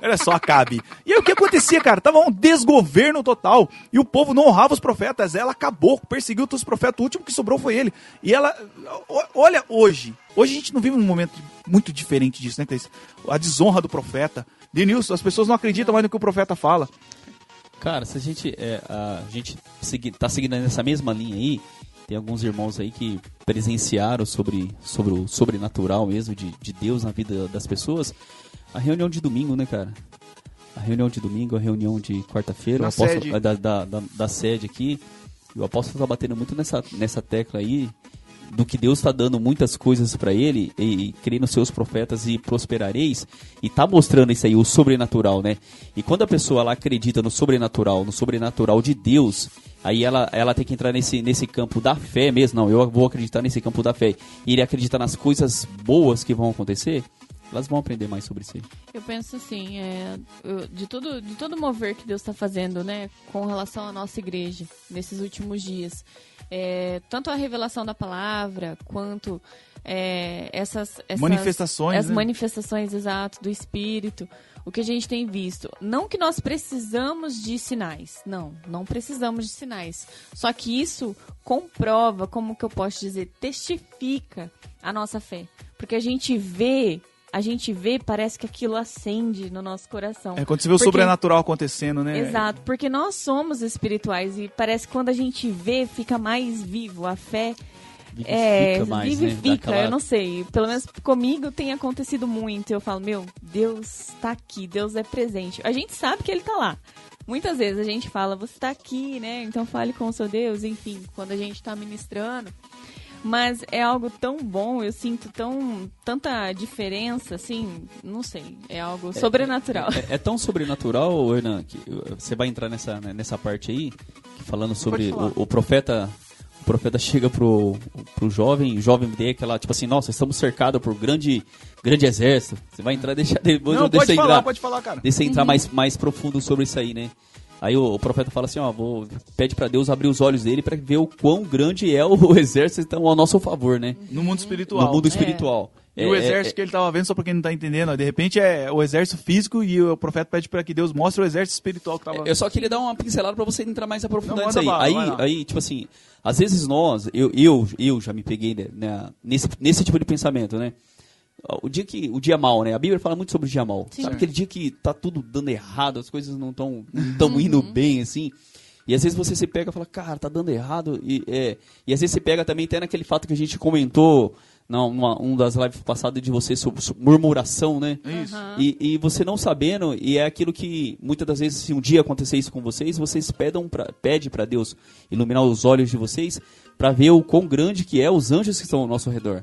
Era só Acabe. E aí o que acontecia, cara? Tava um desgoverno total. E o povo não honrava os profetas. Ela acabou, perseguiu todos os profetas. O último que sobrou foi ele. E ela... Olha, hoje a gente não vive um momento muito diferente disso, né, Cleis? A desonra do profeta. Denilson, as pessoas não acreditam mais no que o profeta fala. Cara, se a gente tá seguindo nessa mesma linha aí, tem alguns irmãos aí que presenciaram sobre o sobrenatural mesmo de Deus na vida das pessoas. A reunião de domingo, né, cara? A reunião de domingo, a reunião de quarta-feira, o apóstolo, sede. Da sede aqui. E o apóstolo tá batendo muito nessa tecla aí, do que Deus tá dando muitas coisas pra ele, e crê nos seus profetas e prosperareis, e tá mostrando isso aí, o sobrenatural, né? E quando a pessoa ela acredita no sobrenatural de Deus, aí ela tem que entrar nesse campo da fé mesmo, não, eu vou acreditar nesse campo da fé, e ele acredita nas coisas boas que vão acontecer, elas vão aprender mais sobre si. Eu penso assim, de todo mover que Deus tá fazendo, né, com relação à nossa igreja, nesses últimos dias, tanto a revelação da palavra, quanto essas manifestações, as manifestações exatas do Espírito, o que a gente tem visto. Não que nós precisamos de sinais, não precisamos de sinais. Só que isso comprova, como que eu posso dizer, testifica a nossa fé. Porque a gente vê a gente vê, parece que aquilo acende no nosso coração. É quando você vê o sobrenatural acontecendo, né? Exato, porque nós somos espirituais e parece que quando a gente vê, fica mais vivo, a fé vivifica, né? Aquela... eu não sei, pelo menos comigo tem acontecido muito, eu falo, meu, Deus tá aqui, Deus é presente, a gente sabe que Ele tá lá, muitas vezes a gente fala, você tá aqui, né, então fale com o seu Deus, enfim, quando a gente tá ministrando, mas é algo tão bom, eu sinto tanta diferença, assim, não sei, é algo sobrenatural. É tão sobrenatural, Hernan, que você vai entrar nessa parte aí, falando sobre o profeta... O profeta chega pro jovem, o jovem tem aquela, tipo assim, nossa, estamos cercados por grande exército. Você vai entrar, deixa... Não, pode falar, cara. Deixa entrar mais profundo sobre isso aí, né? Aí o profeta fala assim, ó, pede pra Deus abrir os olhos dele pra ver o quão grande é o exército então, ao nosso favor, né? No mundo espiritual. No mundo espiritual. E o exército que ele estava vendo, só pra quem não tá entendendo, ó, de repente é o exército físico e o profeta pede pra que Deus mostre o exército espiritual que tava... Eu só queria dar uma pincelada pra você entrar mais aprofundando isso aí. Bala, aí, tipo assim, às vezes nós, eu já me peguei, né, nesse tipo de pensamento, né? O dia mal, né? A Bíblia fala muito sobre o dia mal. Sim. Sabe aquele dia que tá tudo dando errado, as coisas não estão indo bem, assim... E às vezes você se pega e fala, cara, tá dando errado. E às vezes você pega também até naquele fato que a gente comentou numa das lives passadas de você sobre murmuração, né? Isso. E você não sabendo, e é aquilo que muitas das vezes, se um dia acontecer isso com vocês, vocês pedem pra Deus iluminar os olhos de vocês pra ver o quão grande que é os anjos que estão ao nosso redor.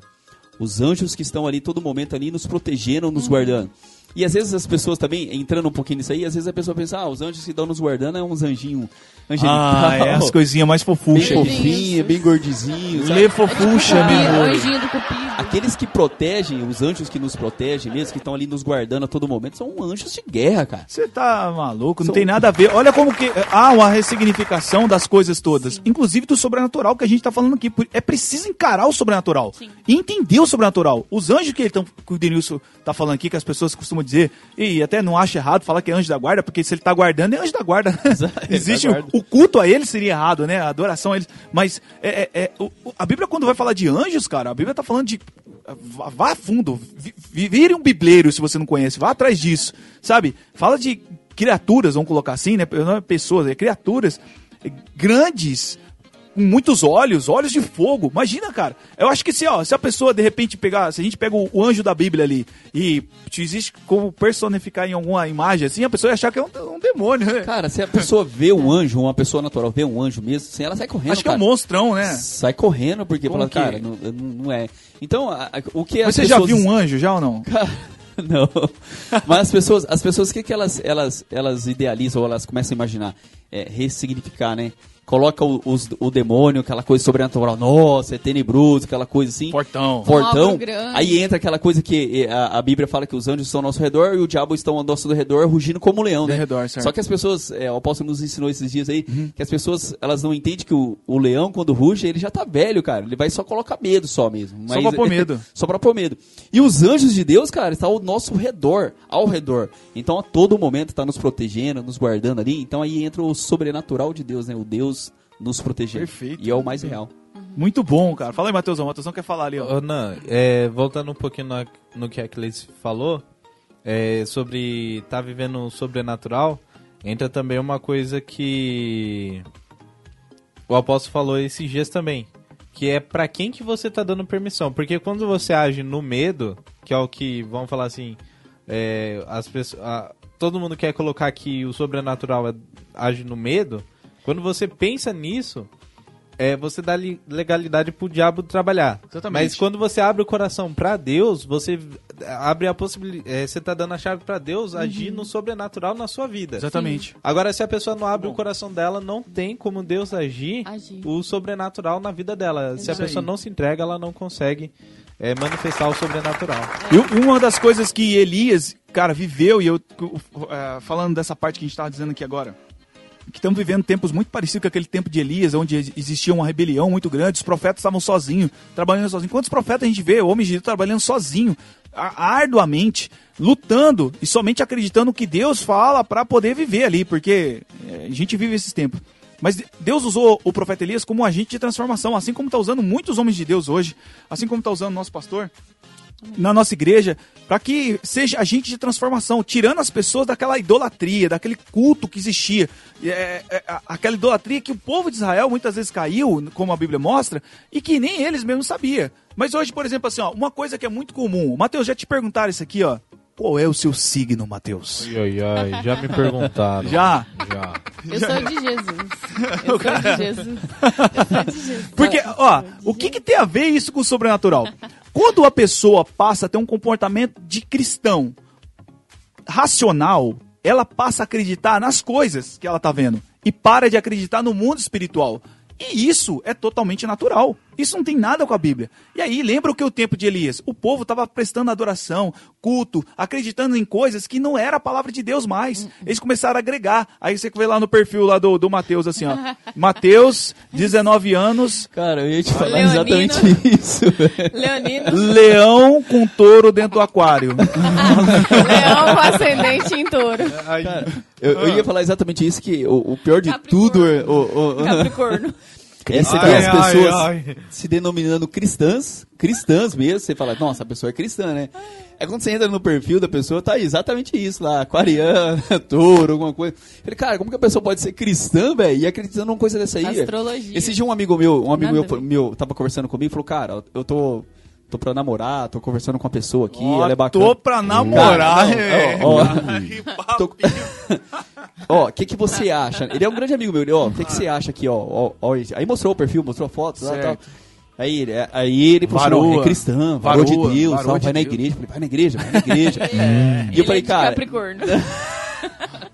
Os anjos que estão ali todo momento ali nos protegendo, nos guardando. E às vezes as pessoas também, entrando um pouquinho nisso aí, às vezes a pessoa pensa, os anjos que estão nos guardando é uns anjinhos angelical. É as coisinhas mais fofuchas. Bem fofinha, bem gordizinho. Lê fofucha, anjinho do cupido. Aqueles que protegem, os anjos que nos protegem mesmo, que estão ali nos guardando a todo momento, são anjos de guerra, cara. Você tá maluco, não tem nada a ver. Olha como que há uma ressignificação das coisas todas. Sim. Inclusive do sobrenatural que a gente tá falando aqui. É preciso encarar o sobrenatural. Sim. E entender o sobrenatural. Os anjos que o Denilson tá falando aqui, que as pessoas costumam dizer, e até não acho errado falar que é anjo da guarda, porque se ele tá guardando, é anjo da guarda. Existe o culto a ele seria errado, né? A adoração a eles. Mas a Bíblia, quando vai falar de anjos, cara, a Bíblia tá falando de vá a fundo, vire um bibleiro se você não conhece, vá atrás disso, sabe? Fala de criaturas, vamos colocar assim, né? Não é pessoas, é criaturas grandes, com muitos olhos de fogo. Imagina, cara. Eu acho que se a pessoa de repente pegar, se a gente pega o anjo da Bíblia ali e existe como personificar em alguma imagem assim, a pessoa ia achar que é um demônio, né? Cara, se a pessoa vê um anjo, uma pessoa natural vê um anjo mesmo, assim, ela sai correndo. Acho que é um monstrão, né? Sai correndo, porque fala, cara, não é. Então, o que mas as você pessoas... já viu um anjo, já ou não? Cara, não. Mas as pessoas, o que elas idealizam ou elas começam a imaginar? Ressignificar, né? Coloca o demônio, aquela coisa sobrenatural, nossa, é tenebroso, aquela coisa assim. Fortão. Aí entra aquela coisa que a Bíblia fala que os anjos estão ao nosso redor e o diabo estão ao nosso redor rugindo como um leão, né? Redor, certo. Só que as pessoas, o apóstolo nos ensinou esses dias aí, que as pessoas, elas não entendem que o leão, quando ruge, ele já tá velho, cara. Ele vai só colocar medo só mesmo. Mas, só pra pôr medo. Só pra pôr medo. E os anjos de Deus, cara, estão ao nosso redor, Então, a todo momento, tá nos protegendo, nos guardando ali. Então, aí entra o sobrenatural de Deus, né? O Deus nos proteger. Perfeito. E é o mais real. Muito bom, cara. Fala aí, Matheusão. Matheusão quer falar ali, ó. Não, voltando um pouquinho no que a Cleis falou, sobre tá vivendo o sobrenatural, entra também uma coisa que o apóstolo falou esses dias também, que é pra quem que você tá dando permissão. Porque quando você age no medo, que é o que, vamos falar assim, as pessoas, todo mundo quer colocar que o sobrenatural age no medo. Quando você pensa nisso, você dá legalidade pro diabo trabalhar. Exatamente. Mas quando você abre o coração pra Deus, você abre a possibilidade. Você tá dando a chave pra Deus agir no sobrenatural na sua vida. Exatamente. Sim. Agora, se a pessoa não abre o coração dela, não tem como Deus agir o sobrenatural na vida dela. Se a pessoa não se entrega, ela não consegue manifestar o sobrenatural. E uma das coisas que Elias, cara, viveu, e eu falando dessa parte que a gente tava dizendo aqui agora, que estamos vivendo tempos muito parecidos com aquele tempo de Elias, onde existia uma rebelião muito grande, os profetas estavam sozinhos, trabalhando sozinhos. Quantos profetas a gente vê? O homem de Deus trabalhando sozinho, arduamente, lutando e somente acreditando no que Deus fala para poder viver ali, porque a gente vive esses tempos. Mas Deus usou o profeta Elias como um agente de transformação, assim como está usando muitos homens de Deus hoje, assim como está usando o nosso pastor. na nossa igreja, para que seja agente de transformação, tirando as pessoas daquela idolatria, daquele culto que existia, aquela idolatria que o povo de Israel muitas vezes caiu, como a Bíblia mostra, e que nem eles mesmos sabiam. Mas hoje, por exemplo, assim, ó, uma coisa que é muito comum, Matheus, já te perguntaram isso aqui, ó. Qual é o seu signo, Matheus? Ai, ai, ai, já me perguntaram. Já? Eu sou de Jesus. Porque, ó, o que tem a ver isso com o sobrenatural? Quando a pessoa passa a ter um comportamento de cristão racional, ela passa a acreditar nas coisas que ela tá vendo e para de acreditar no mundo espiritual. E isso é totalmente natural. Isso não tem nada com a Bíblia. E aí, lembra o que o tempo de Elias? O povo estava prestando adoração, culto, acreditando em coisas que não era a palavra de Deus mais. Eles começaram a agregar. Aí você vê lá no perfil lá do Matheus, assim, ó. Matheus, 19 anos. Cara, eu ia te falar Leonino, exatamente isso. Velho. Leonino. Leão com touro dentro do aquário. Leão com ascendente em touro. Cara, eu ia falar exatamente isso, que o pior de tudo... Capricorno. É você vê as pessoas se denominando cristãs mesmo, você fala, nossa, a pessoa é cristã, né? É quando você entra no perfil da pessoa, tá exatamente isso lá, aquariana, touro, alguma coisa. Eu falei, cara, como que a pessoa pode ser cristã, velho, e acreditando numa coisa dessa aí? Astrologia. Esse dia um amigo meu tava conversando comigo e falou, cara, eu tô pra namorar, tô conversando com uma pessoa aqui, ela é bacana. Tô pra namorar, Ó, o que você acha? Ele é um grande amigo meu, ele, ó, o que você acha aqui, ó. Aí mostrou o perfil, mostrou fotos lá e tal. Aí ele falou, é cristão, varou de Deus, tal, vai na igreja. Falei, vai na igreja. E eu falei, cara... Capricorno.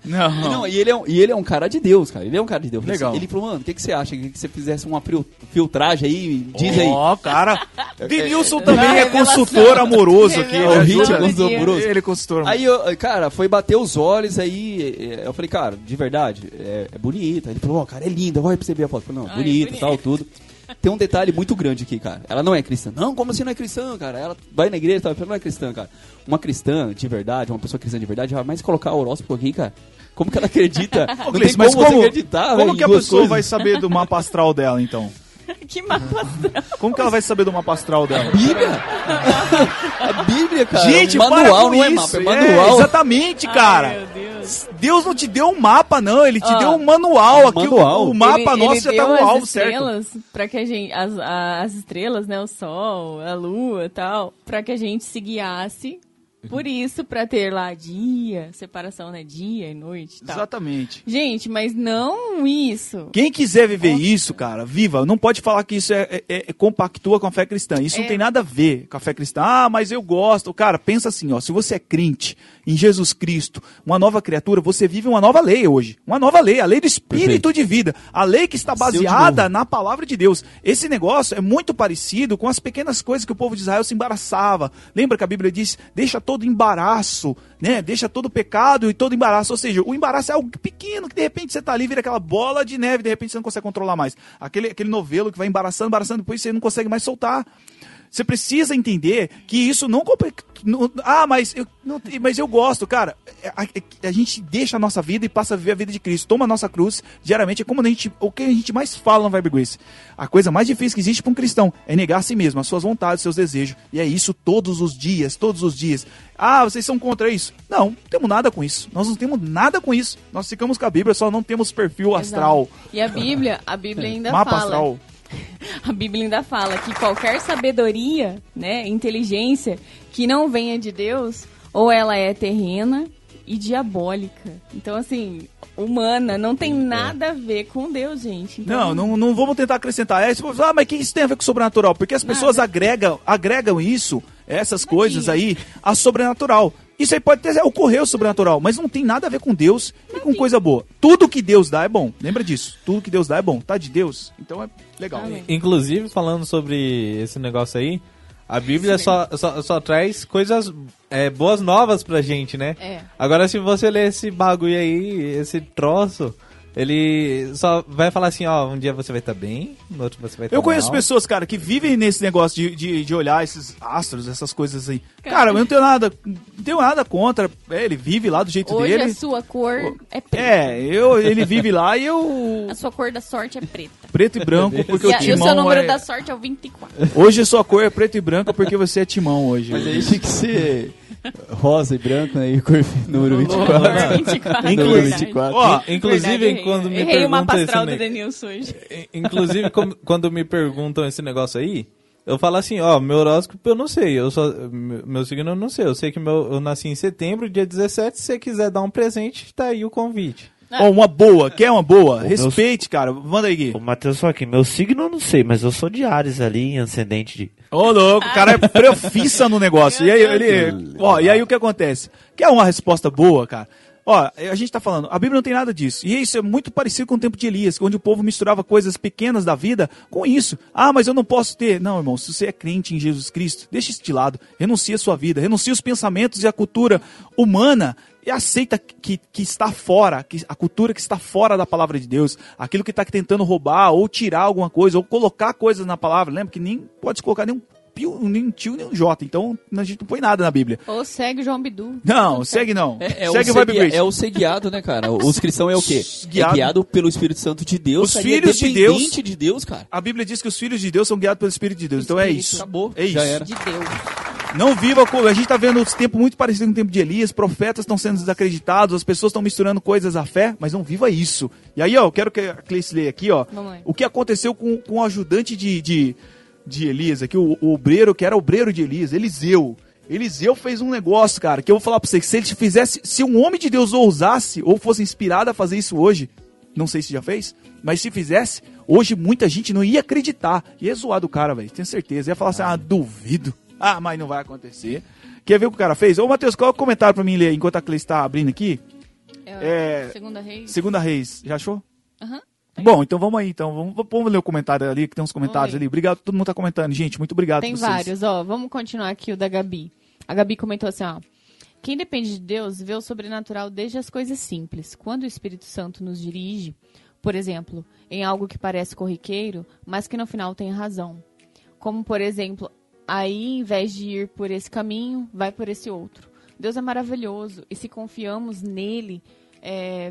Não, e ele é um cara de Deus, cara. Ele é um cara de Deus. Legal. Ele falou, mano, o que você acha? Que você fizesse uma filtragem aí, diz aí. Ó, cara. Denilson também é consultor amoroso aqui. O Hit é consultor amoroso. Ele é consultor amoroso. Aí, cara, foi bater os olhos aí. Eu falei, cara, de verdade, é bonita. Ele falou, ó, cara, é linda. Olha pra você ver a foto. Eu falei, não, bonita e tal, tudo. Tem um detalhe muito grande aqui, cara. Ela não é cristã. Não, como assim não é cristã, cara? Ela vai na igreja e tal, não é cristã, cara. Uma cristã de verdade, uma pessoa cristã de verdade, vai mais colocar o horóscopo aqui, cara. Como que ela acredita? Não tem mas como acreditar. Como que a pessoa vai saber do mapa astral dela, então? Que mapa astral? Como que ela vai saber do mapa astral dela? A Bíblia, cara. Gente, manual não é mapa, é manual. Exatamente, cara. Ai, meu Deus. Deus não te deu um mapa, não. Ele te deu um manual. Aqui, manual. O mapa nosso já tá no alvo, certo? Pra que a gente, as estrelas, né? O sol, a lua e tal. Pra que a gente se guiasse. Por isso, pra ter lá dia, separação, né? Dia e noite e tal. Exatamente. Gente, mas não isso. Quem quiser viver isso, cara, viva. Não pode falar que isso compactua com a fé cristã. Isso não tem nada a ver com a fé cristã. Ah, mas eu gosto. Cara, pensa assim, ó. Se você é crente em Jesus Cristo, uma nova criatura, você vive uma nova lei hoje. Uma nova lei. A lei do espírito de vida. A lei que está baseada na palavra de Deus. Esse negócio é muito parecido com as pequenas coisas que o povo de Israel se embaraçava. Lembra que a Bíblia diz, deixa todo embaraço, né? Deixa todo pecado e todo embaraço, ou seja, o embaraço é algo pequeno que de repente você tá ali, vira aquela bola de neve, de repente você não consegue controlar mais, aquele novelo que vai embaraçando, depois você não consegue mais soltar. Você precisa entender que isso não... mas eu gosto, cara. A gente deixa a nossa vida e passa a viver a vida de Cristo. Toma a nossa cruz. Diariamente é como o que a gente mais fala na Vibe Grace. A coisa mais difícil que existe para um cristão é negar a si mesmo, as suas vontades, seus desejos. E é isso todos os dias. Ah, vocês são contra isso? Não temos nada com isso. Nós não temos nada com isso. Nós ficamos com a Bíblia, só não temos perfil astral. E a Bíblia ainda mapa fala... astral. A Bíblia ainda fala que qualquer sabedoria, né, inteligência, que não venha de Deus, ou ela é terrena e diabólica. Então, assim, humana, não tem nada a ver com Deus, gente. Então... Não vamos tentar acrescentar. Mas o que isso tem a ver com o sobrenatural? Porque as pessoas agregam isso, essas coisas aí, a sobrenatural. Isso aí pode ter ocorreu sobrenatural, mas não tem nada a ver com Deus e com coisa boa. Tudo que Deus dá é bom. Lembra disso? Tudo que Deus dá é bom. Tá de Deus? Então é legal. Inclusive, falando sobre esse negócio aí, a Bíblia só traz coisas boas novas pra gente, né? Agora, se você ler esse bagulho aí, esse troço... Ele só vai falar assim, ó, um dia você vai estar bem, no outro você vai estar mal. Eu conheço pessoas, cara, que vivem nesse negócio de olhar esses astros, essas coisas aí. Cara, eu não tenho nada contra. É, ele vive lá do jeito dele. Hoje a sua cor é preta. É, ele vive lá e eu... A sua cor da sorte é preta. Preto e branco, porque o Timão é... E o seu número da sorte é o 24. Hoje a sua cor é preto e branco porque você é Timão hoje. Mas aí tem que ser... Rosa e branco, né? E cor número 24. Número 24. Ó, inclusive, verdade, quando me perguntam... Errei uma pastral do Denilson hoje. Inclusive, quando me perguntam esse negócio aí, eu falo assim, ó, meu horóscopo eu não sei, meu signo eu não sei. Eu sei que eu nasci em setembro, dia 17, se você quiser dar um presente, tá aí o convite. Ó, quer uma boa? Respeite, cara. Manda aí, Gui. Ô, Matheus, só aqui, meu signo eu não sei, mas eu sou de Ares ali, em ascendente de... Ô, louco, o cara é profissa no negócio. E aí, o que acontece? Quer uma resposta boa, cara? Ó, a gente tá falando, a Bíblia não tem nada disso. E isso é muito parecido com o tempo de Elias, onde o povo misturava coisas pequenas da vida com isso. Ah, mas eu não posso ter. Não, irmão, se você é crente em Jesus Cristo, deixa isso de lado. Renuncia a sua vida, renuncia os pensamentos e a cultura humana. E aceita que está fora, a cultura que está fora da palavra de Deus, aquilo que está tentando roubar ou tirar alguma coisa, ou colocar coisas na palavra. Lembra que nem pode colocar nenhum pio, nem um tio, nem um jota. Então a gente não põe nada na Bíblia. Ou segue João Bidu. Não, segue não. Segue o Vibe Grace. É o ser guiado, né, cara? Os cristãos é o quê? Guiado pelo Espírito Santo de Deus. Os filhos de Deus, cara. A Bíblia diz que os filhos de Deus são guiados pelo Espírito de Deus. Então é isso. Acabou. É isso. Já era. De Deus. Não viva... A gente está vendo esse tempo muito parecido com o tempo de Elias, profetas estão sendo desacreditados, as pessoas estão misturando coisas à fé, mas não viva isso. E aí, ó, eu quero que a Cleis leia aqui, ó, o que aconteceu com o ajudante de Elias aqui, o obreiro, que era obreiro de Elias, Eliseu. Eliseu fez um negócio, cara, que eu vou falar para você, que se ele fizesse... Se um homem de Deus ousasse, ou fosse inspirado a fazer isso hoje, não sei se já fez, mas se fizesse, hoje muita gente não ia acreditar. Ia zoar do cara, velho, tenho certeza. Ia falar assim, duvido. Ah, mas não vai acontecer. Quer ver o que o cara fez? Ô, Matheus, qual é o comentário pra mim ler enquanto a Cleis tá abrindo aqui? Segunda Reis. Segunda Reis. Já achou? Aham. Bom, então vamos aí. Então. Vamos ler o comentário ali, que tem uns comentários ali. Obrigado, todo mundo tá comentando. Gente, muito obrigado por vocês. Tem vários, ó. Vamos continuar aqui o da Gabi. A Gabi comentou assim, ó. Quem depende de Deus vê o sobrenatural desde as coisas simples. Quando o Espírito Santo nos dirige, por exemplo, em algo que parece corriqueiro, mas que no final tem razão. Como, por exemplo... Aí, em vez de ir por esse caminho, vai por esse outro. Deus é maravilhoso e se confiamos nele,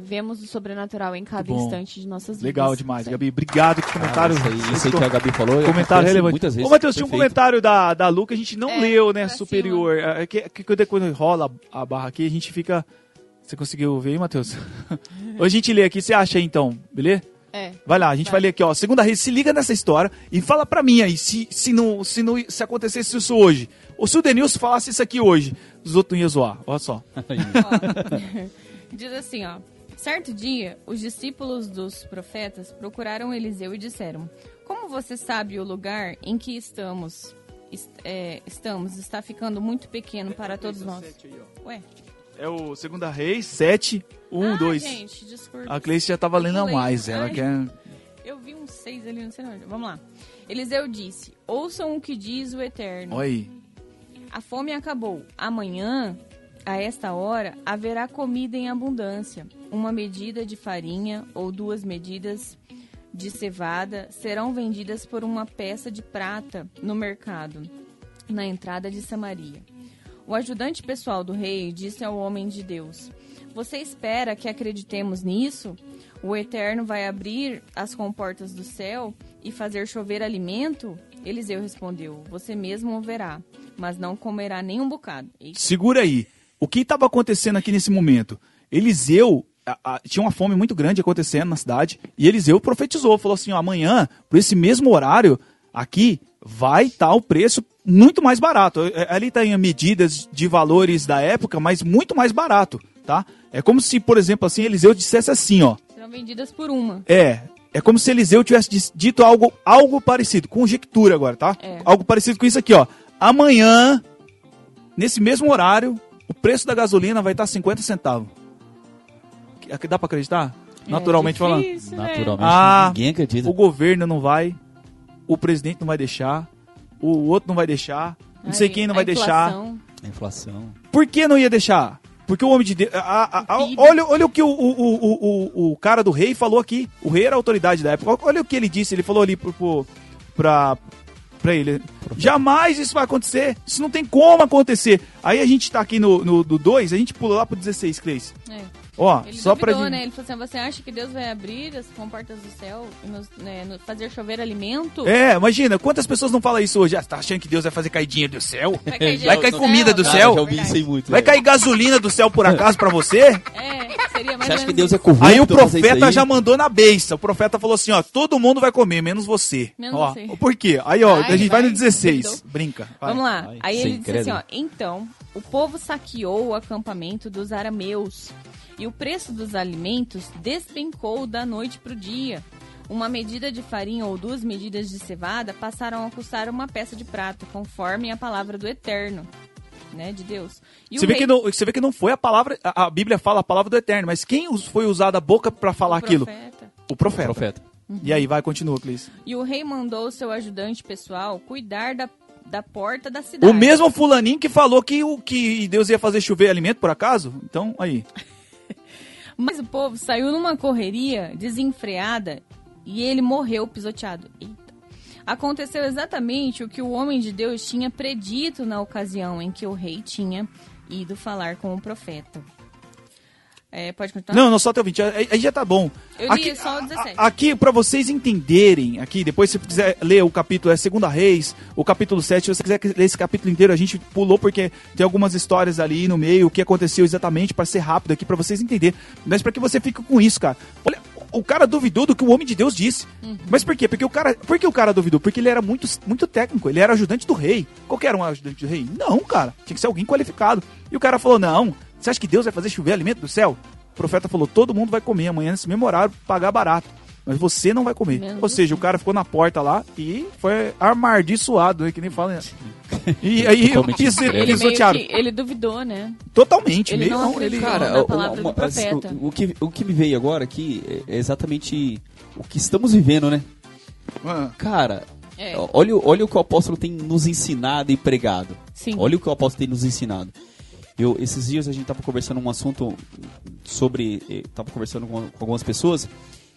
vemos o sobrenatural em cada instante de nossas vidas. Legal demais, Gabi. Obrigado por comentário. Isso aí que a Gabi falou. Comentário relevante. Muitas vezes. Ô, Matheus, tinha um comentário da Lu que a gente não leu, né? Superior. Que quando rola a barra aqui, a gente fica... Você conseguiu ver, hein, Matheus? Hoje a gente lê aqui. Você acha aí, então? Beleza? Vai lá, a gente vai ler aqui, ó. Segunda Reis, se liga nessa história e fala pra mim aí, se acontecesse isso hoje. Ou se o Denilson falasse isso aqui hoje, os outros iam zoar. Olha só. Diz assim, ó. Certo dia, os discípulos dos profetas procuraram Eliseu e disseram: como você sabe o lugar em que estamos, está ficando muito pequeno para todos nós. É o Segunda Reis, 7, 1, 2. Gente, desculpa. A Cleis já tava lendo a mais, ela quer... Eu vi um 6 ali, não sei onde. Vamos lá. Eliseu disse, ouçam o que diz o Eterno. Oi. A fome acabou. Amanhã, a esta hora, haverá comida em abundância. Uma medida de farinha ou 2 medidas de cevada serão vendidas por 1 peça de prata no mercado, na entrada de Samaria. O ajudante pessoal do rei disse ao homem de Deus: você espera que acreditemos nisso? O Eterno vai abrir as comportas do céu e fazer chover alimento? Eliseu respondeu: você mesmo o verá, mas não comerá nem um bocado. Eita. Segura aí. O que estava acontecendo aqui nesse momento? Eliseu tinha uma fome muito grande acontecendo na cidade e Eliseu profetizou, falou assim: amanhã, por esse mesmo horário aqui, vai estar o preço muito mais barato. Ali está em medidas de valores da época, mas muito mais barato, tá? É como se, por exemplo, assim, Eliseu dissesse assim, ó. Serão vendidas por 1. É como se Eliseu tivesse dito algo parecido, conjectura agora, tá? Algo parecido com isso aqui, ó. Amanhã, nesse mesmo horário, o preço da gasolina vai estar 50 centavos. Dá para acreditar? Naturalmente falando. Naturalmente, ninguém acredita. O governo não vai... O presidente não vai deixar, o outro não vai deixar, não sei quem não vai deixar. A inflação. Por que não ia deixar? Porque o homem de Deus... olha o que o cara do rei falou aqui. O rei era a autoridade da época. Olha o que ele disse. Ele falou ali pra ele. Jamais isso vai acontecer. Isso não tem como acontecer. Aí a gente tá aqui no 2, a gente pula lá pro 16, Cleis. É. Ó, ele só duvidou, pra... né? Ele falou assim, você acha que Deus vai abrir as comportas do céu e fazer chover alimento? É, imagina, quantas pessoas não falam isso hoje? Ah, tá achando que Deus vai fazer cair dinheiro do céu? Vai cair, comida do céu? Vai cair gasolina do céu por acaso pra você? É, seria mais... Você acha que Deus é corrupto? Aí o profeta já mandou na beiça. O profeta falou assim, ó, todo mundo vai comer, menos você. Menos ó, você. Por quê? Aí, ó, a gente vai no 16. Duvidou. Brinca. Vai. Vamos lá. Vai. Aí ele disse assim, ó, então, o povo saqueou o acampamento dos arameus. E o preço dos alimentos despencou da noite para o dia. Uma medida de farinha ou 2 medidas de cevada passaram a custar uma peça de prata, conforme a palavra do Eterno, né, de Deus. E você, você vê que não foi a palavra, a Bíblia fala a palavra do Eterno, mas quem foi usada a boca para falar aquilo? O profeta. O profeta. Uhum. E aí, continua, Cleis. E o rei mandou seu ajudante pessoal cuidar da porta da cidade. O mesmo fulaninho que falou que Deus ia fazer chover alimento, por acaso? Então, aí... Mas o povo saiu numa correria desenfreada e ele morreu pisoteado. Eita. Aconteceu exatamente o que o homem de Deus tinha predito na ocasião em que o rei tinha ido falar com o profeta. É, pode continuar? Não, só até o 20. Aí já tá bom. Eu li aqui, só o 17. Aqui, pra vocês entenderem, aqui, depois se quiser ler o capítulo, Segunda Reis, o capítulo 7, se você quiser ler esse capítulo inteiro, a gente pulou porque tem algumas histórias ali no meio, o que aconteceu exatamente, pra ser rápido aqui, pra vocês entenderem. Mas pra que você fique com isso, cara. Olha, o cara duvidou do que o homem de Deus disse. Uhum. Mas por quê? Por que o cara duvidou? Porque ele era muito, muito técnico, ele era ajudante do rei. Qualquer um ajudante do rei? Não, cara. Tinha que ser alguém qualificado. E o cara falou, não... Você acha que Deus vai fazer chover alimento do céu? O profeta falou, todo mundo vai comer amanhã nesse mesmo horário, pagar barato. Mas você não vai comer. Ou seja, o cara ficou na porta lá e foi armardiçoado, né? Que nem fala. E aí pisotearam. Ele duvidou, né? Totalmente. Ele não acreditou na palavra do profeta. O que me veio agora aqui é exatamente o que estamos vivendo, né? Cara... É. Olha o que o apóstolo tem nos ensinado e pregado. Sim. Olha o que o apóstolo tem nos ensinado. Esses dias a gente estava conversando um assunto sobre... Estava conversando com algumas pessoas,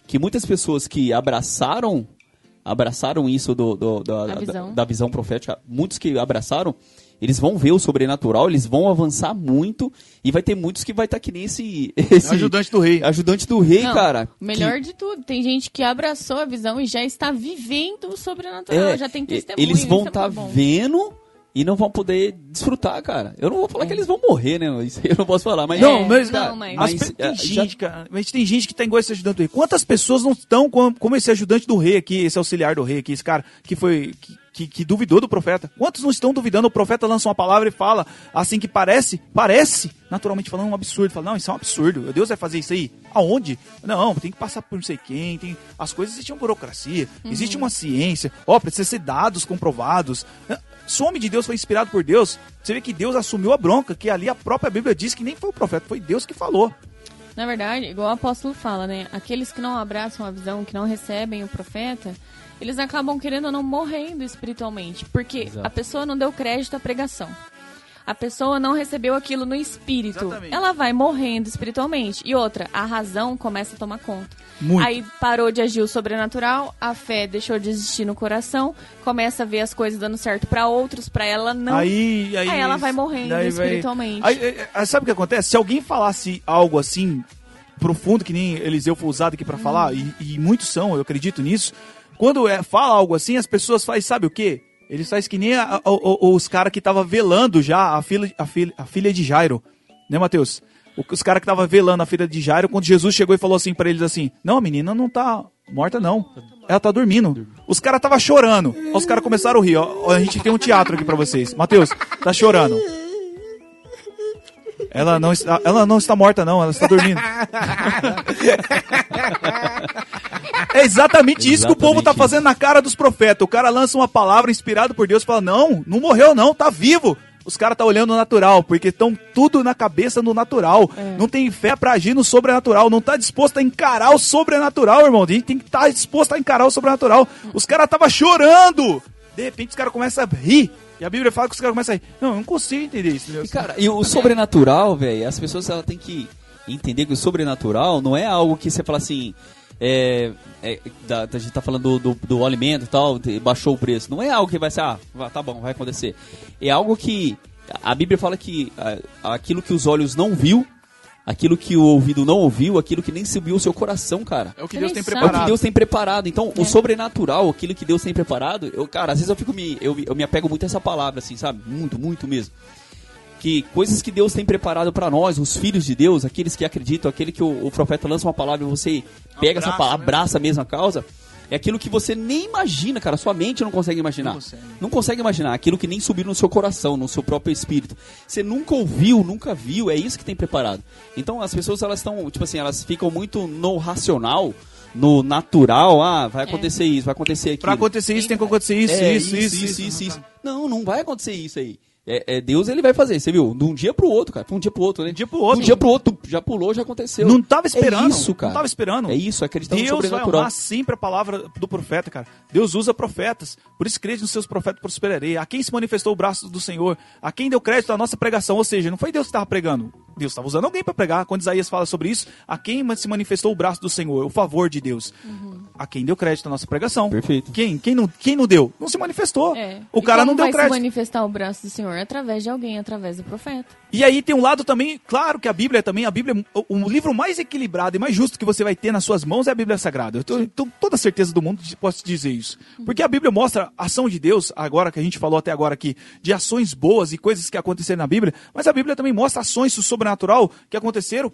que muitas pessoas que abraçaram isso da visão profética, muitos que abraçaram, eles vão ver o sobrenatural, eles vão avançar muito, e vai ter muitos que vai estar que nem esse ajudante do rei. Ajudante do rei, não, cara. Melhor de tudo, tem gente que abraçou a visão e já está vivendo o sobrenatural, já tem testemunho. Eles vão estar vendo... E não vão poder desfrutar, cara. Eu não vou falar que eles vão morrer, né? Isso eu não posso falar, mas... Mas tem gente que tá igual esse ajudante do rei. Quantas pessoas não estão como esse ajudante do rei aqui, esse auxiliar do rei aqui, esse cara que foi... Que duvidou do profeta. Quantos não estão duvidando? O profeta lança uma palavra e fala assim que parece, naturalmente falando, um absurdo. Fala, não, isso é um absurdo. Deus vai fazer isso aí? Aonde? Não, tem que passar por não sei quem. As coisas existem uma burocracia, existe uma ciência. Precisa ser dados comprovados. Se o homem de Deus foi inspirado por Deus, você vê que Deus assumiu a bronca, que ali a própria Bíblia diz que nem foi o profeta, foi Deus que falou. Na verdade, igual o apóstolo fala, né? Aqueles que não abraçam a visão, que não recebem o profeta... Eles acabam querendo ou não morrendo espiritualmente, porque Exato. A pessoa não deu crédito à pregação. A pessoa não recebeu aquilo no espírito. Exatamente. Ela vai morrendo espiritualmente. E outra, a razão começa a tomar conta. Muito. Aí parou de agir o sobrenatural, a fé deixou de existir no coração, começa a ver as coisas dando certo pra outros, pra ela não. Aí ela vai morrendo espiritualmente. Aí, sabe o que acontece? Se alguém falasse algo assim, profundo, que nem Eliseu foi usado aqui pra falar, e muitos são, eu acredito nisso, quando fala algo assim, as pessoas fazem, sabe o quê? Eles fazem que nem os caras que estavam velando já a filha de Jairo. Né, Matheus? Os caras que estavam velando a filha de Jairo, quando Jesus chegou e falou assim pra eles assim, não, a menina não tá morta, não. Ela tá dormindo. Os caras estavam chorando. Os caras começaram a rir. Ó, a gente tem um teatro aqui pra vocês. Matheus, tá chorando. Ela não está morta, não. Ela está dormindo. É exatamente isso que o povo tá fazendo na cara dos profetas. O cara lança uma palavra inspirada por Deus e fala, não morreu não, tá vivo. Os caras tá olhando o natural, porque estão tudo na cabeça no natural. É. Não tem fé pra agir no sobrenatural, não tá disposto a encarar o sobrenatural, irmão. A gente tem que estar disposto a encarar o sobrenatural. Os caras tava chorando. De repente os caras começam a rir. E a Bíblia fala que os caras começam a ir. Não, eu não consigo entender isso. E, cara, e o sobrenatural, velho, as pessoas elas têm que entender que o sobrenatural não é algo que você fala assim... a gente tá falando do alimento e tal, baixou o preço. Não é algo que vai ser, tá bom, vai acontecer. É algo que a Bíblia fala que aquilo que os olhos não viu, aquilo que o ouvido não ouviu, aquilo que nem subiu o seu coração, cara. É o que Deus tem preparado. É o que Deus tem preparado. Então, o sobrenatural, aquilo que Deus tem preparado, cara, às vezes eu fico eu me apego muito a essa palavra, assim, sabe? Muito, muito mesmo. Que coisas que Deus tem preparado pra nós, os filhos de Deus, aqueles que acreditam, aquele que o profeta lança uma palavra e você pega essa palavra, abraça a mesma causa, é aquilo que você nem imagina, cara, sua mente não consegue imaginar. Não consegue imaginar, aquilo que nem subiu no seu coração, no seu próprio espírito. Você nunca ouviu, nunca viu, é isso que tem preparado. Então as pessoas, elas estão, tipo assim, elas ficam muito no racional, no natural, vai acontecer isso, vai acontecer aquilo. Pra acontecer isso tem que acontecer isso. Não vai acontecer isso aí. Deus, ele vai fazer, você viu? De um dia pro outro, cara. Foi um dia pro outro, né? De um dia pro outro, já pulou, já aconteceu. Não tava esperando. É isso, cara. Não tava esperando. É isso, acreditando no sobrenatural. Deus vai honrar sempre a palavra do profeta, cara. Deus usa profetas. Por isso, crede nos seus profetas, prosperarei. A quem se manifestou o braço do Senhor. A quem deu crédito à nossa pregação. Ou seja, não foi Deus que estava pregando. Deus estava usando alguém para pregar. Quando Isaías fala sobre isso, a quem se manifestou o braço do Senhor, o favor de Deus. Uhum. A quem deu crédito à nossa pregação. Perfeito. Quem não deu? Não se manifestou. O cara não deu crédito. Vai se manifestar o braço do Senhor através de alguém, através do profeta. E aí tem um lado também, claro que a Bíblia, o livro mais equilibrado e mais justo que você vai ter nas suas mãos é a Bíblia Sagrada. Eu tenho toda a certeza do mundo que posso te dizer isso. Porque a Bíblia mostra a ação de Deus, agora que a gente falou até agora aqui, de ações boas e coisas que aconteceram na Bíblia, mas a Bíblia também mostra ações sobrenatural que aconteceram,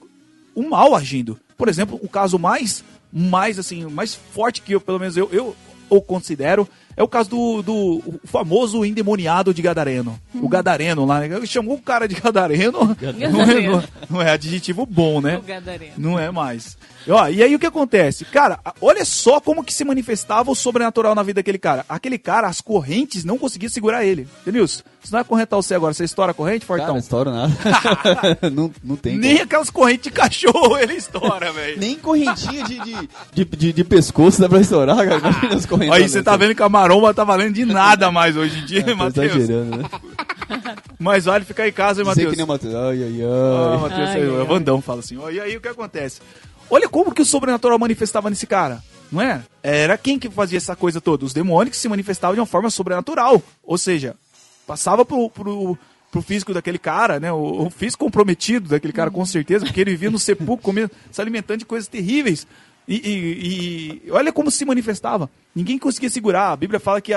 o mal agindo. Por exemplo, o caso mais forte que eu, pelo menos eu o considero, é o caso do famoso endemoniado de Gadareno. O Gadareno lá, né? Chamou o cara de Gadareno. Não é adjetivo bom, né? O Gadareno. Não é mais. E aí o que acontece? Cara, olha só como que se manifestava o sobrenatural na vida daquele cara. Aquele cara, as correntes não conseguiam segurar ele. Denilson, se não é correntar você agora, você estoura a corrente, Fortão? Cara, não estoura nada. não tem. Nem como. Aquelas correntes de cachorro ele estoura, velho. Nem correntinha de pescoço dá pra estourar, cara. Aí você tá vendo que a maromba tá valendo de nada mais hoje em dia, Matheus. Tá gerando, né? Mas vale ficar em casa, hein, Matheus? Sei que nem o Matheus. Matheus, Vandão fala assim. E aí o que acontece? Olha como que o sobrenatural manifestava nesse cara, não é? Era quem que fazia essa coisa toda? Os demônios que se manifestavam de uma forma sobrenatural. Ou seja, passava pro físico daquele cara, né? O físico comprometido daquele cara, com certeza, porque ele vivia no sepulcro, comendo, se alimentando de coisas terríveis. E olha como se manifestava. Ninguém conseguia segurar. A Bíblia fala que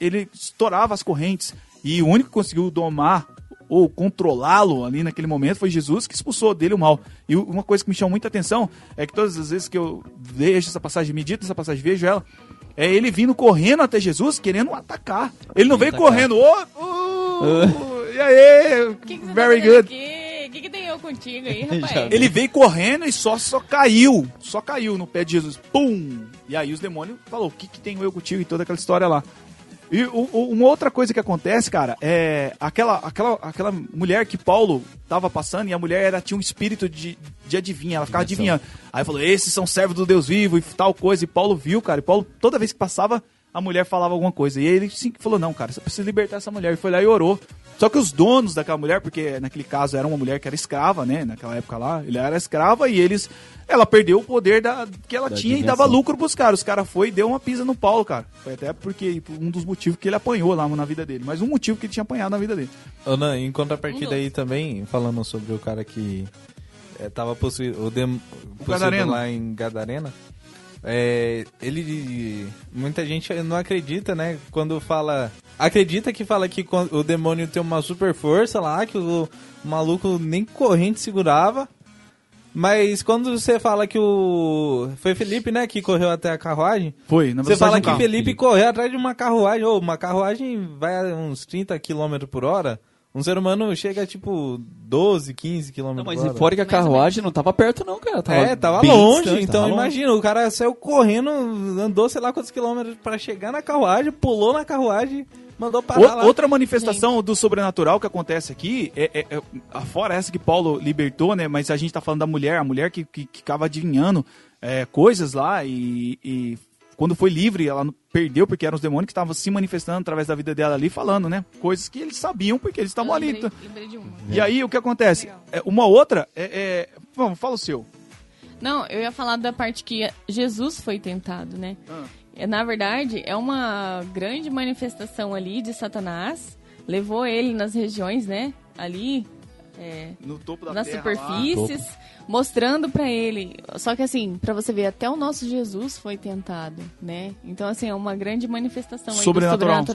ele estourava as correntes. E o único que conseguiu domar ou controlá-lo ali naquele momento foi Jesus, que expulsou dele o mal. E uma coisa que me chama muita atenção é que todas as vezes que eu vejo essa passagem, medito essa passagem, vejo ela, é ele vindo correndo até Jesus, querendo atacar. Ele não veio correndo. E aí? Que very good. O que tem eu contigo aí, rapaz? Ele veio correndo e só caiu no pé de Jesus. Pum! E aí os demônios falaram, o que tem eu contigo? E toda aquela história lá. E uma outra coisa que acontece, cara, é aquela mulher que Paulo tava passando, e a mulher tinha um espírito de adivinha, ela ficava adivinhando. Aí falou, esses são servos do Deus vivo e tal coisa. E Paulo viu, cara, e Paulo, toda vez que passava, a mulher falava alguma coisa. E ele falou, não, cara, você precisa libertar essa mulher. E foi lá e orou. Só que os donos daquela mulher, porque naquele caso era uma mulher que era escrava, né? Naquela época lá, ele era escrava e ela perdeu o poder que ela tinha e dava lucro pros caras. Os caras foi e deu uma pisa no Paulo, cara. Foi até porque um dos motivos que ele apanhou lá na vida dele. Mas um motivo que ele tinha apanhado na vida dele. Ana, em contrapartida aí também, falando sobre o cara que tava possuído, possuído lá em Gadareno. Muita gente não acredita, né? Quando fala... Acredita que fala que o demônio tem uma super força lá, que o maluco nem corrente segurava. Mas quando você fala que Foi Felipe, né? Que correu até a carruagem. Foi, na verdade. Você fala que Felipe correu atrás de uma carruagem. Uma carruagem vai a uns 30 km por hora. Um ser humano chega a, tipo, 12, 15 km por hora. Mas fora que a carruagem não tava perto não, cara. Tava longe. Distante, então imagina, o cara saiu correndo, andou sei lá quantos quilômetros pra chegar na carruagem, pulou na carruagem, mandou parar lá. Outra manifestação do sobrenatural que acontece aqui, fora essa que Paulo libertou, né? Mas a gente tá falando da mulher, a mulher que ficava adivinhando coisas lá e quando foi livre, ela perdeu, porque eram os demônios que estavam se manifestando através da vida dela ali, falando, né? Coisas que eles sabiam, porque eles estavam ali. Lembrei de uma. E aí, o que acontece? É, uma outra... Vamos, fala o seu. Não, eu ia falar da parte que Jesus foi tentado, né? Na verdade, é uma grande manifestação ali de Satanás. Levou ele nas regiões, né? Ali... no topo da nas terra, superfícies, lá. Mostrando pra ele. Só que assim, pra você ver, até o nosso Jesus foi tentado, né? Então assim, é uma grande manifestação sobrenatural, aí do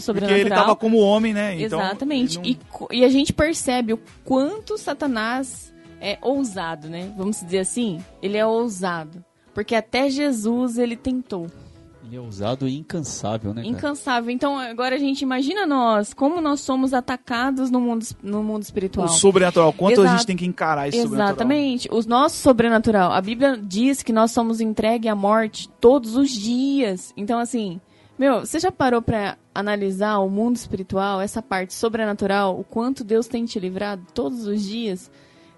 sobrenatural. Porque ele tava como homem, né? Então, exatamente. Não... E a gente percebe o quanto Satanás é ousado, né? Vamos dizer assim, ele é ousado. Porque até Jesus ele tentou. Ele é ousado e incansável, né, cara? Incansável. Então, agora a gente imagina nós, como nós somos atacados no mundo espiritual. O sobrenatural. Quanto a gente tem que encarar esse Exatamente. Sobrenatural. Exatamente. O nosso sobrenatural. A Bíblia diz que nós somos entregues à morte todos os dias. Então, assim, você já parou pra analisar o mundo espiritual, essa parte sobrenatural, o quanto Deus tem te livrado todos os dias?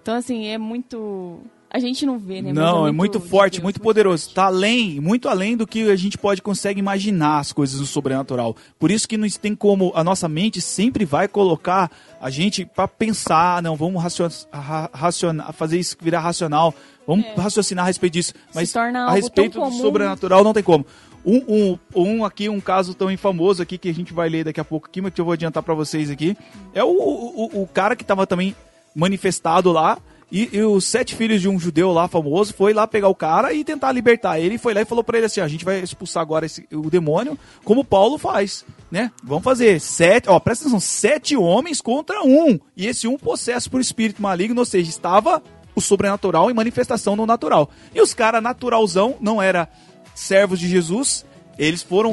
Então, assim, é muito... A gente não vê, né? Não, mas é muito forte, Deus, muito poderoso. Está além, muito além do que a gente consegue imaginar as coisas do sobrenatural. Por isso que nós tem como a nossa mente sempre vai colocar a gente para pensar, não, vamos raciocinar, fazer isso virar racional, vamos raciocinar a respeito disso. Mas a respeito do sobrenatural não tem como. Um caso tão infamoso aqui que a gente vai ler daqui a pouco aqui, mas que eu vou adiantar para vocês aqui. É o cara que estava também manifestado lá. E os 7 filhos de um judeu lá famoso foi lá pegar o cara e tentar libertar ele. E foi lá e falou pra ele assim, a gente vai expulsar agora o demônio, como Paulo faz, né? Vamos fazer 7, ó, presta atenção, 7 homens contra 1. E esse 1 possesso por espírito maligno, ou seja, estava o sobrenatural em manifestação no natural. E os caras naturalzão, não era servos de Jesus, eles foram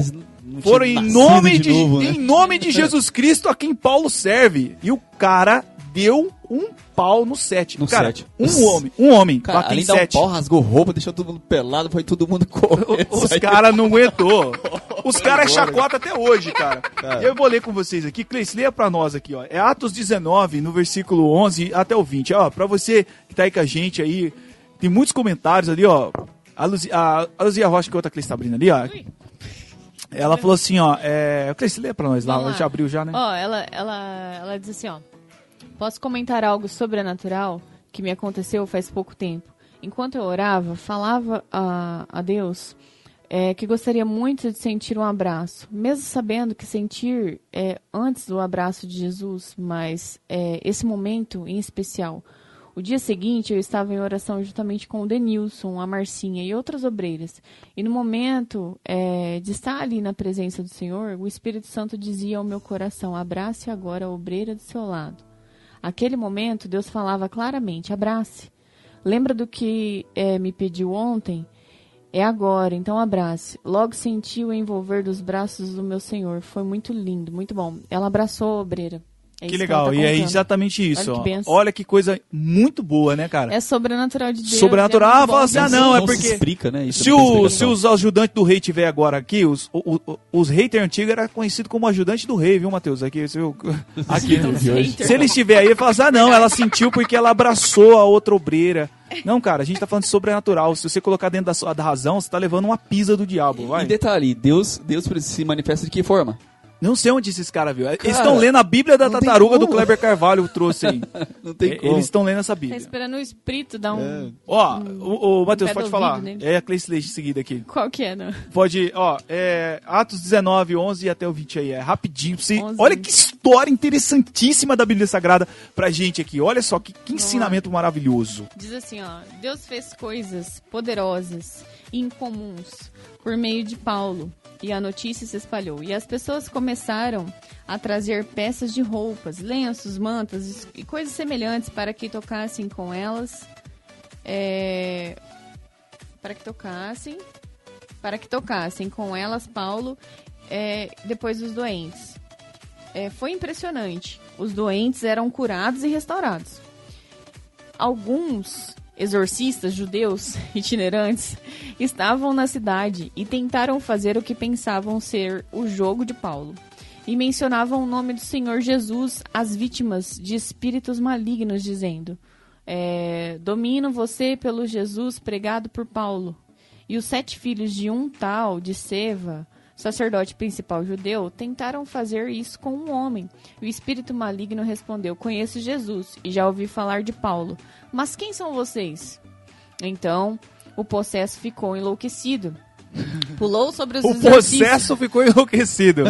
em nome de Jesus Cristo a quem Paulo serve. E o cara... deu um pau no 7. No cara, 7. Um homem. Cara, bateu em 7. Um pau, rasgou roupa, deixou todo mundo pelado, foi todo mundo correr. Os caras não aguentou. Os caras chacota até hoje, cara. Eu vou ler com vocês aqui. Cleis, leia pra nós aqui, ó. É Atos 19, no versículo 11 até o 20. Ó, pra você que tá aí com a gente aí, tem muitos comentários ali, ó. A Luzia Rocha, que é outra Cleis tá abrindo ali, ó. Ui. Ela falou assim, ó. Cleis, lê pra nós lá. Ela já abriu já, né? Ó, ela diz assim, ó. Posso comentar algo sobrenatural que me aconteceu faz pouco tempo. Enquanto eu orava, falava a Deus que gostaria muito de sentir um abraço. Mesmo sabendo que sentir é antes do abraço de Jesus, mas esse momento em especial. O dia seguinte eu estava em oração juntamente com o Denilson, a Marcinha e outras obreiras. E no momento de estar ali na presença do Senhor, o Espírito Santo dizia ao meu coração, abrace agora a obreira do seu lado. Aquele momento, Deus falava claramente, abrace. Lembra do que me pediu ontem? É agora, então abrace. Logo senti o envolver dos braços do meu Senhor. Foi muito lindo, muito bom. Ela abraçou a obreira. É que legal, e é exatamente isso. Olha que coisa muito boa, né, cara? É sobrenatural de Deus. Sobrenatural, fala assim, não, é porque... explica, né? Isso se os ajudantes do rei estiver agora aqui, os haters antigos eram conhecidos como ajudante do rei, viu, Matheus? Aqui se ele estiver aí, ele fala assim, ela sentiu porque ela abraçou a outra obreira. Não, cara, a gente tá falando de sobrenatural. Se você colocar dentro da razão, você tá levando uma pisa do diabo, vai. E detalhe, Deus se manifesta de que forma? Não sei onde esses caras viu. Eles estão lendo a Bíblia da tartaruga do Kleber Carvalho, trouxe aí. Não tem como. Eles estão lendo essa Bíblia. Tá esperando o espírito dar um... Ó, o Matheus, pode falar. Nele. É a Cleis Leite em seguida aqui. Qual que é, não? Pode, ó, Atos 19, 11 até o 20 aí, rapidinho. Olha que história interessantíssima da Bíblia Sagrada pra gente aqui. Olha só, que ensinamento maravilhoso. Diz assim, ó, Deus fez coisas poderosas e incomuns por meio de Paulo. E a notícia se espalhou. E as pessoas começaram a trazer peças de roupas, lenços, mantas e coisas semelhantes para que tocassem com elas. Para que tocassem com elas, Paulo, depois os doentes. Foi impressionante. Os doentes eram curados e restaurados. Alguns exorcistas judeus itinerantes estavam na cidade e tentaram fazer o que pensavam ser o jogo de Paulo. E mencionavam o nome do Senhor Jesus às vítimas de espíritos malignos, dizendo: domino você pelo Jesus pregado por Paulo. E os 7 filhos de um tal de Seva, sacerdote principal judeu, tentaram fazer isso com um homem. E o espírito maligno respondeu: conheço Jesus e já ouvi falar de Paulo, mas quem são vocês? Então o possesso ficou enlouquecido. Pulou sobre os exorcistas. O processo ficou enlouquecido.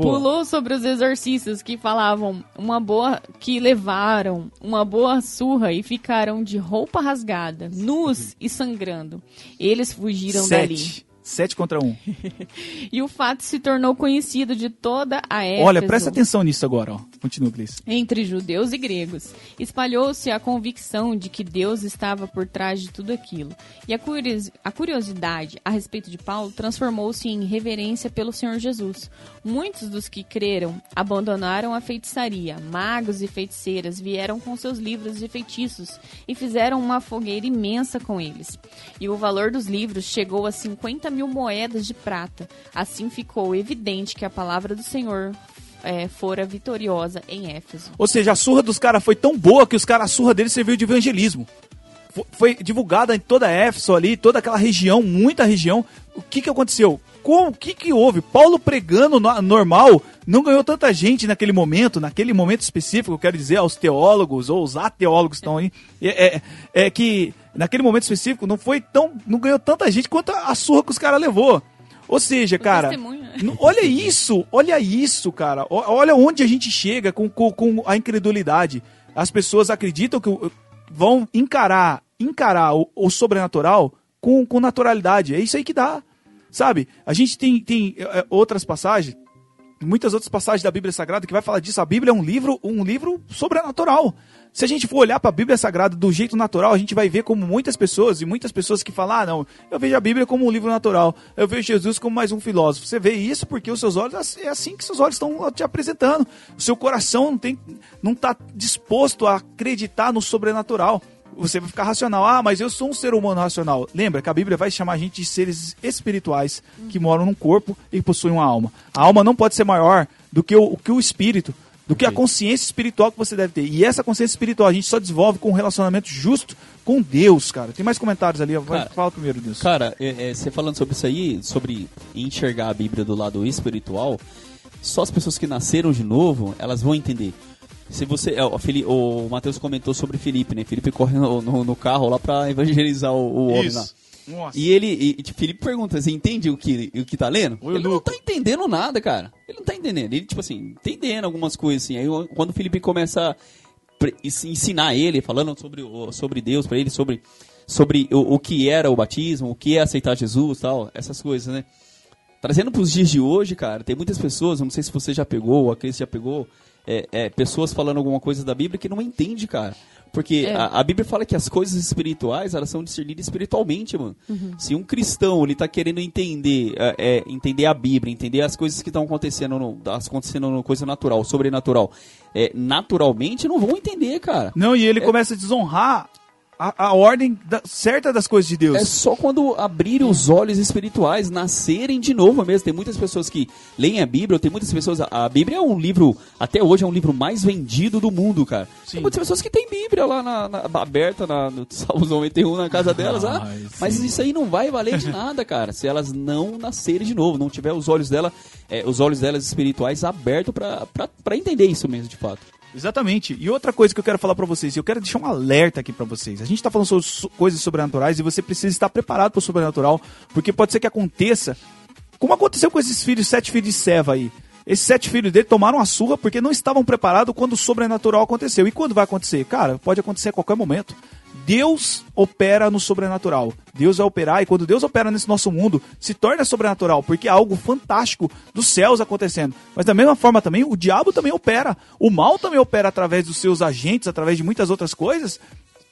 Pulou sobre os exorcistas que falavam uma boa, que levaram uma boa surra e ficaram de roupa rasgada, nus e sangrando. Eles fugiram dali. 7 contra 1. E o fato se tornou conhecido de toda a Éfeso. Olha, presta atenção nisso agora, ó. Continua, Cris. Entre judeus e gregos. Espalhou-se a convicção de que Deus estava por trás de tudo aquilo. E a curiosidade a respeito de Paulo transformou-se em reverência pelo Senhor Jesus. Muitos dos que creram abandonaram a feitiçaria. Magos e feiticeiras vieram com seus livros de feitiços e fizeram uma fogueira imensa com eles. E o valor dos livros chegou a 50 mil moedas de prata. Assim ficou evidente que a palavra do Senhor fora vitoriosa em Éfeso. Ou seja, a surra dos caras foi tão boa que os caras, a surra deles serviu de evangelismo. Foi divulgada em toda Éfeso ali, toda aquela região, muita região. O que aconteceu? O que houve? Paulo pregando normal não ganhou tanta gente naquele momento específico, eu quero dizer aos teólogos ou os ateólogos estão aí, que naquele momento específico não ganhou tanta gente quanto a surra que os caras levou. Ou seja, cara, olha isso, cara, olha onde a gente chega com a incredulidade. As pessoas acreditam que vão encarar o sobrenatural com naturalidade, é isso aí que dá. Sabe, a gente tem outras passagens, muitas outras passagens da Bíblia Sagrada que vai falar disso. A Bíblia é um livro sobrenatural. Se a gente for olhar para a Bíblia Sagrada do jeito natural, a gente vai ver como muitas pessoas que falam, não, eu vejo a Bíblia como um livro natural, eu vejo Jesus como mais um filósofo. Você vê isso porque os seus olhos, é assim que seus olhos estão te apresentando. O seu coração não está disposto a acreditar no sobrenatural. Você vai ficar racional. Ah, mas eu sou um ser humano racional. Lembra que a Bíblia vai chamar a gente de seres espirituais que moram num corpo e possuem uma alma. A alma não pode ser maior do que o espírito, do que a consciência espiritual que você deve ter. E essa consciência espiritual a gente só desenvolve com um relacionamento justo com Deus, cara. Tem mais comentários ali. Cara, fala primeiro, Deus. Cara, você falando sobre isso aí, sobre enxergar a Bíblia do lado espiritual, só as pessoas que nasceram de novo, elas vão entender. Se você, o Matheus comentou sobre Felipe, né? Felipe corre no carro lá pra evangelizar o homem lá. Nossa. E Felipe pergunta, você entende o que tá lendo? Oi, ele não tá entendendo nada, cara. Ele não tá entendendo. Ele, tipo assim, entendendo algumas coisas, assim. Aí quando o Felipe começa a ensinar ele, falando sobre Deus pra ele, sobre o que era o batismo, o que é aceitar Jesus e tal, essas coisas, né? Trazendo pros dias de hoje, cara, tem muitas pessoas, não sei se você já pegou, a Cris já pegou, pessoas falando alguma coisa da Bíblia que não entende, cara. Porque a Bíblia fala que as coisas espirituais, elas são discernidas espiritualmente, mano. Uhum. Se um cristão, ele tá querendo entender a Bíblia, entender as coisas que estão acontecendo no coisa natural, sobrenatural, naturalmente não vão entender, cara. Não, e ele começa a desonrar a ordem certa das coisas de Deus. É só quando abrirem os olhos espirituais, nascerem de novo mesmo. Tem muitas pessoas que leem a Bíblia, tem muitas pessoas... A Bíblia é um livro, até hoje, é um livro mais vendido do mundo, cara. Sim. Tem muitas pessoas que tem Bíblia lá aberta no Salmos 91 na casa delas. Mas isso aí não vai valer de nada, cara, se elas não nascerem de novo, não tiver os olhos delas espirituais abertos pra entender isso mesmo, de fato. Exatamente. E outra coisa que eu quero falar pra vocês, eu quero deixar um alerta aqui pra vocês. A gente tá falando sobre coisas sobrenaturais e você precisa estar preparado pro sobrenatural, porque pode ser que aconteça, como aconteceu com esses filhos, 7 filhos de Seva aí. Esses 7 filhos dele tomaram a surra porque não estavam preparados quando o sobrenatural aconteceu. E quando vai acontecer? Cara, pode acontecer a qualquer momento. Deus opera no sobrenatural. Deus vai operar, e quando Deus opera nesse nosso mundo, se torna sobrenatural, porque é algo fantástico dos céus acontecendo. Mas da mesma forma também, o diabo também opera. O mal também opera através dos seus agentes, através de muitas outras coisas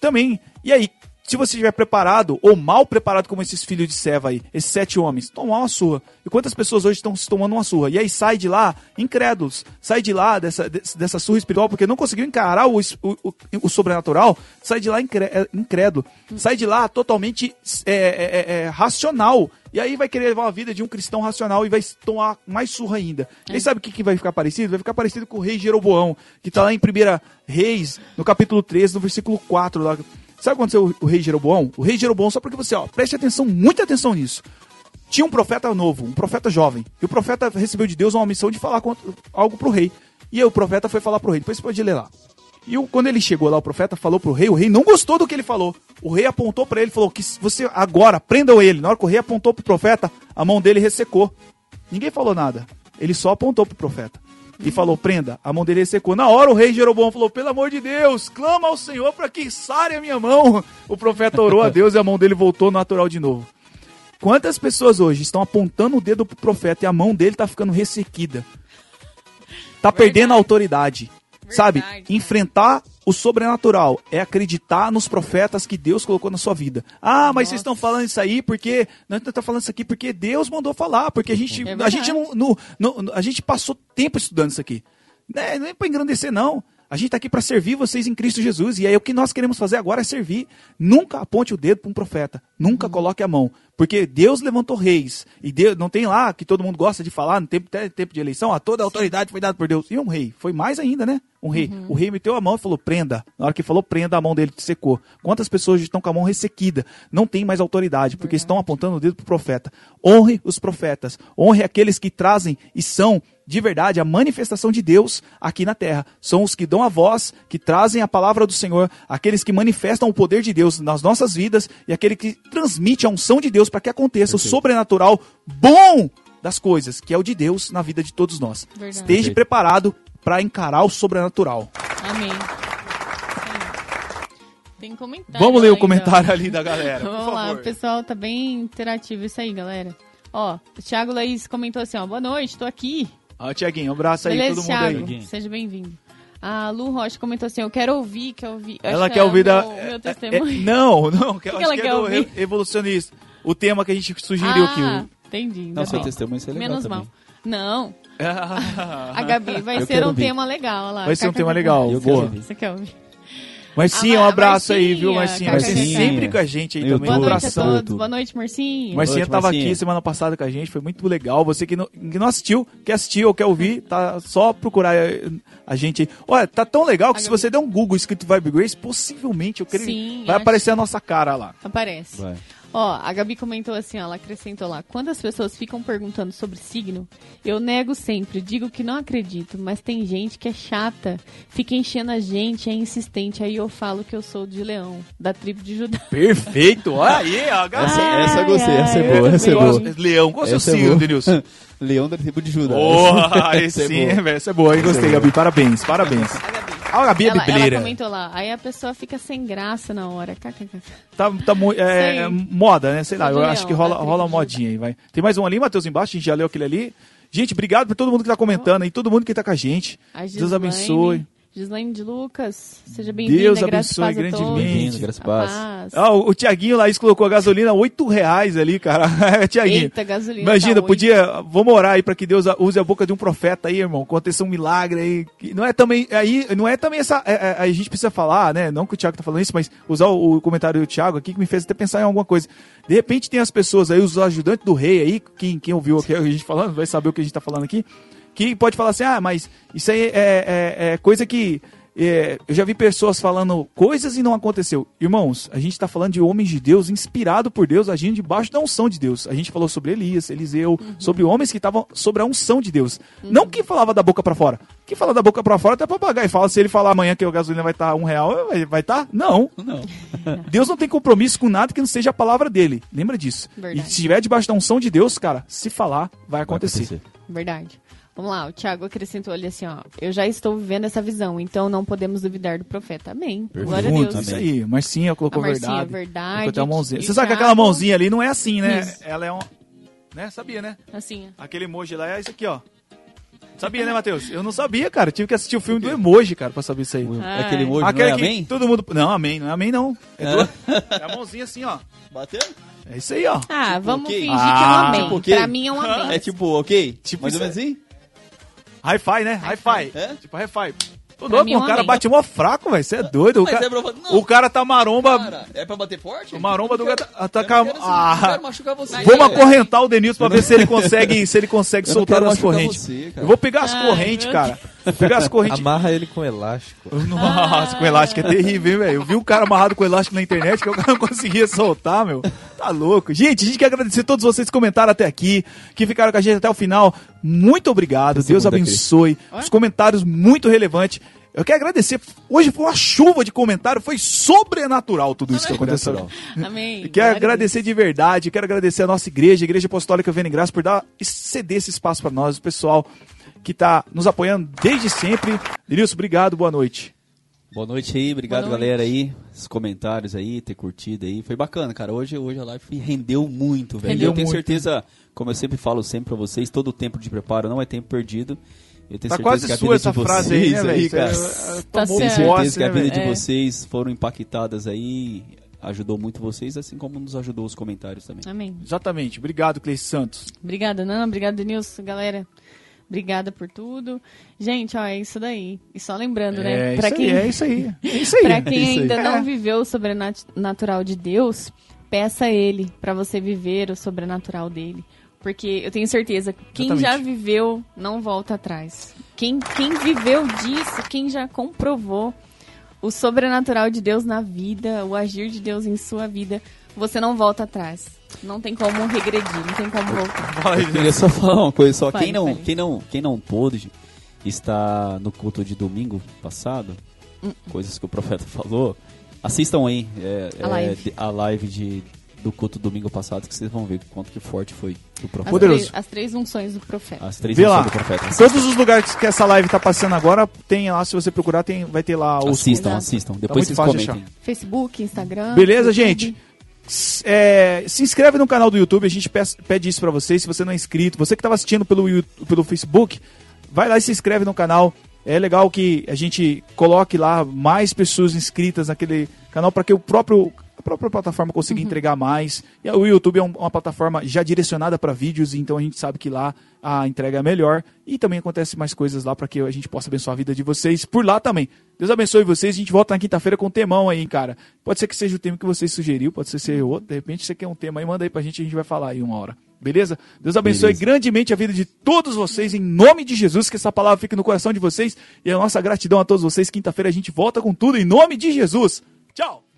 também. E aí, se você estiver preparado, ou mal preparado como esses filhos de Seva aí, esses 7 homens, tomar uma surra. E quantas pessoas hoje estão se tomando uma surra? E aí sai de lá incrédulos, sai de lá dessa surra espiritual, porque não conseguiu encarar o sobrenatural, sai de lá incrédulo, sai de lá totalmente racional. E aí vai querer levar uma vida de um cristão racional e vai tomar mais surra ainda. E aí sabe o que vai ficar parecido? Vai ficar parecido com o rei Jeroboão, que está lá em Primeira Reis, no capítulo 13, no versículo 4, lá... Sabe o que aconteceu o rei Jeroboão? O rei Jeroboão, só porque você, ó, preste atenção, muita atenção nisso. Tinha um profeta novo, um profeta jovem. E o profeta recebeu de Deus uma missão de falar algo pro rei. E aí o profeta foi falar pro rei. Depois você pode ler lá. E quando ele chegou lá, o profeta falou pro rei. O rei não gostou do que ele falou. O rei apontou pra ele e falou que você agora, prendam ele. Na hora que o rei apontou pro profeta, a mão dele ressecou. Ninguém falou nada. Ele só apontou pro profeta. E falou, prenda. A mão dele ressecou. Na hora o rei Jeroboão falou, pelo amor de Deus, clama ao Senhor para que sare a minha mão. O profeta orou a Deus e a mão dele voltou natural de novo. Quantas pessoas hoje estão apontando o dedo pro profeta e a mão dele tá ficando ressequida? Tá Verdade. Perdendo a autoridade. Verdade. Sabe? Enfrentar o sobrenatural é acreditar nos profetas que Deus colocou na sua vida. Ah, mas Nossa. Vocês estão falando isso aí porque... Não, a gente tá falando isso aqui porque Deus mandou falar. Porque a gente passou tempo estudando isso aqui. Não é pra engrandecer, não. A gente tá aqui para servir vocês em Cristo Jesus. E aí o que nós queremos fazer agora é servir. Nunca aponte o dedo para um profeta. Nunca coloque a mão. Porque Deus levantou reis. E Deus, não tem lá que todo mundo gosta de falar no tempo de eleição. Toda a autoridade foi dada por Deus. E um rei. Foi mais ainda, né? Um rei. Uhum. O rei meteu a mão e falou, prenda. Na hora que falou, prenda, a mão dele secou. Quantas pessoas estão com a mão ressequida? Não tem mais autoridade. Porque estão apontando o dedo para o profeta. Honre os profetas. Honre aqueles que trazem e são... De verdade, a manifestação de Deus aqui na terra. São os que dão a voz, que trazem a palavra do Senhor, aqueles que manifestam o poder de Deus nas nossas vidas e aquele que transmite a unção de Deus para que aconteça o sobrenatural bom das coisas, que é o de Deus na vida de todos nós. Verdade. Esteja preparado para encarar o sobrenatural. Amém. Tem comentário. Vamos ler o comentário ali da galera. Vamos por favor. O pessoal tá bem interativo. Isso aí, galera. Ó, o Thiago Laís comentou assim, ó, boa noite, tô aqui. Ó, Tiaguinho, um abraço aí, beleza, todo mundo Thiago, aí. Tiaguinho. Seja bem-vindo. A Lu Rocha comentou assim, eu quero ouvir, Ela quer ouvir meu testemunho. Não, ela quer ouvir? Evolucionista. O tema que a gente sugeriu aqui. Entendi. Não, seu testemunho é legal. Menos também. Mal. Não. A Gabi, vai ser um ouvir. Tema legal. Lá. Vai ser um tema legal. Você quer ouvir? Marcinha, um abraço aí, viu, Marcinha? Marcinha sempre com a gente aí também. Boa noite a todos. Boa noite, Marcinha. Marcinha estava aqui semana passada com a gente, foi muito legal. Você que não assistiu, quer assistir ou quer ouvir, tá só procurar a gente aí. Olha, tá tão legal que se você der um Google escrito Vibe Grace, possivelmente, eu creio, vai aparecer a nossa cara lá. Aparece. Vai. Ó, a Gabi comentou assim, ó, ela acrescentou lá, quando as pessoas ficam perguntando sobre signo, eu nego sempre, digo que não acredito, mas tem gente que é chata, fica enchendo a gente, é insistente, aí eu falo que eu sou de Leão, da tribo de Judá. Perfeito, olha aí, ó, essa eu gostei, essa é boa. Leão, qual é o seu signo, Denilson? Leão da tribo de Judá. Oh, essa é boa, hein, gostei, Gabi, parabéns. A Gabi é bibeleira. Ela comentou lá, aí a pessoa fica sem graça na hora. Tá moda, né? Sei lá, eu acho que rola uma modinha aí, vai. Tem mais um ali, Matheus, embaixo, a gente já leu aquele ali. Gente, obrigado por todo mundo que tá comentando aí, todo mundo que tá com a gente. Deus abençoe. Gislaine de Lucas, seja bem-vinda. Deus abençoe grandemente. Graças a paz. Ah, o Tiaguinho Laís colocou a gasolina R$8 ali, cara. Tiaguinho. Eita, gasolina. Imagina, tá vamos orar aí pra que Deus use a boca de um profeta aí, irmão. Aconteça um milagre aí. Não é também essa. A gente precisa falar, né? Não que o Thiago tá falando isso, mas usar o comentário do Thiago aqui que me fez até pensar em alguma coisa. De repente tem as pessoas aí, os ajudantes do rei aí, quem ouviu o que a gente falando, vai saber o que a gente tá falando aqui. Que pode falar assim, mas isso aí é coisa que... eu já vi pessoas falando coisas e não aconteceu. Irmãos, a gente está falando de homens de Deus, inspirado por Deus, agindo debaixo da unção de Deus. A gente falou sobre Elias, Eliseu, sobre homens que estavam sobre a unção de Deus. Não quem falava da boca para fora. Quem fala da boca para fora até para pagar e fala, se ele falar amanhã que a gasolina vai estar R$1, vai estar? Não. Deus não tem compromisso com nada que não seja a palavra dele. Lembra disso. Verdade. E se estiver debaixo da unção de Deus, cara, se falar, vai acontecer. Verdade. Vamos lá, o Thiago acrescentou ali assim, ó, eu já estou vivendo essa visão, então não podemos duvidar do profeta. Amém. Perfeito. Glória a Deus. Isso aí, Marcinha colocou a verdade. Colocou até a mãozinha. Você sabe que aquela mãozinha ali não é assim, né? Isso. Ela é um... Né? Sabia, né? Assim. Aquele emoji lá é isso aqui, ó. Sabia, né, Matheus? Eu não sabia, cara. Tive que assistir o filme do emoji, cara, pra saber isso aí. Aquele emoji não é amém? Todo mundo... Não, amém. Não é amém, não. É a mãozinha assim, ó. Bateu? É isso aí, ó. Vamos fingir que é um amém. Tipo, okay? Pra mim é um amém. É tipo, ok? Tipo, mais ou menos assim? Hi-fi, né? Hi-fi. É? Tipo, hi-fi. Tô louco, o cara bate mó fraco, velho. Você é doido. O cara tá maromba... Cara, é pra bater forte? O maromba do gato... Eu quero machucar você. Vamos acorrentar o Denilson pra ver se ele consegue soltar as correntes. Eu vou pegar as correntes, cara. Pegar as correntes. Amarra ele com elástico. Nossa, com elástico é terrível, hein, velho? Eu vi um cara amarrado com elástico na internet que o cara não conseguia soltar, meu. Tá louco. Gente, a gente quer agradecer a todos vocês que comentaram até aqui, que ficaram com a gente até o final. Muito obrigado. Deus abençoe. Os comentários muito relevantes. Eu quero agradecer. Hoje foi uma chuva de comentário, foi sobrenatural tudo isso que aconteceu. Amém. Quero agradecer de verdade, quero agradecer a nossa igreja, a Igreja Apostólica Vendo em Graça, por ceder esse espaço para nós, o pessoal que está nos apoiando desde sempre. Denilson, obrigado, boa noite. Boa noite aí, obrigado galera aí, esses comentários aí, ter curtido aí, foi bacana, cara, hoje a live rendeu muito, velho. Eu tenho certeza, como eu sempre falo sempre pra vocês, todo o tempo de preparo não é tempo perdido. Eu tenho certeza que a vida de vocês aí, cara. Tenho certeza que a vida de vocês foram impactadas aí, ajudou muito vocês, assim como nos ajudou os comentários também. Amém. Exatamente. Obrigado, Cleis Santos. Obrigada, Nana. Obrigado, Denilson. Galera, obrigada por tudo. Gente, ó, é isso daí. E só lembrando, né? É isso aí. Pra quem ainda não viveu o sobrenatural de Deus, peça a Ele pra você viver o sobrenatural dele. Porque eu tenho certeza, quem já viveu não volta atrás. Quem viveu disso, quem já comprovou o sobrenatural de Deus na vida, o agir de Deus em sua vida, você não volta atrás. Não tem como regredir, não tem como voltar. Eu queria só falar uma coisa só. Quem não pôde estar no culto de domingo passado, coisas que o profeta falou, assistam aí a live do culto domingo passado, que vocês vão ver quanto que forte foi o profeta. Poderoso. As três unções do profeta. As três unções do profeta. Todos os lugares que essa live tá passando agora, tem lá, se você procurar, vai ter lá os... Assistam. Depois vocês comentem. Facebook, Instagram... Beleza, YouTube. Gente? Se inscreve no canal do YouTube, a gente pede isso pra vocês, se você não é inscrito. Você que tava assistindo pelo Facebook, vai lá e se inscreve no canal. É legal que a gente coloque lá mais pessoas inscritas naquele canal, para que a própria plataforma consiga entregar mais. E o YouTube é uma plataforma já direcionada para vídeos, então a gente sabe que lá a entrega é melhor e também acontece mais coisas lá para que a gente possa abençoar a vida de vocês por lá também. Deus abençoe vocês, a gente volta na quinta-feira com um temão aí, cara. Pode ser que seja o tema que vocês sugeriu, pode ser outro, de repente você quer um tema aí, manda aí pra gente, a gente vai falar aí uma hora. Beleza? Deus abençoe grandemente a vida de todos vocês, em nome de Jesus, que essa palavra fique no coração de vocês e a nossa gratidão a todos vocês. Quinta-feira a gente volta com tudo, em nome de Jesus. Tchau!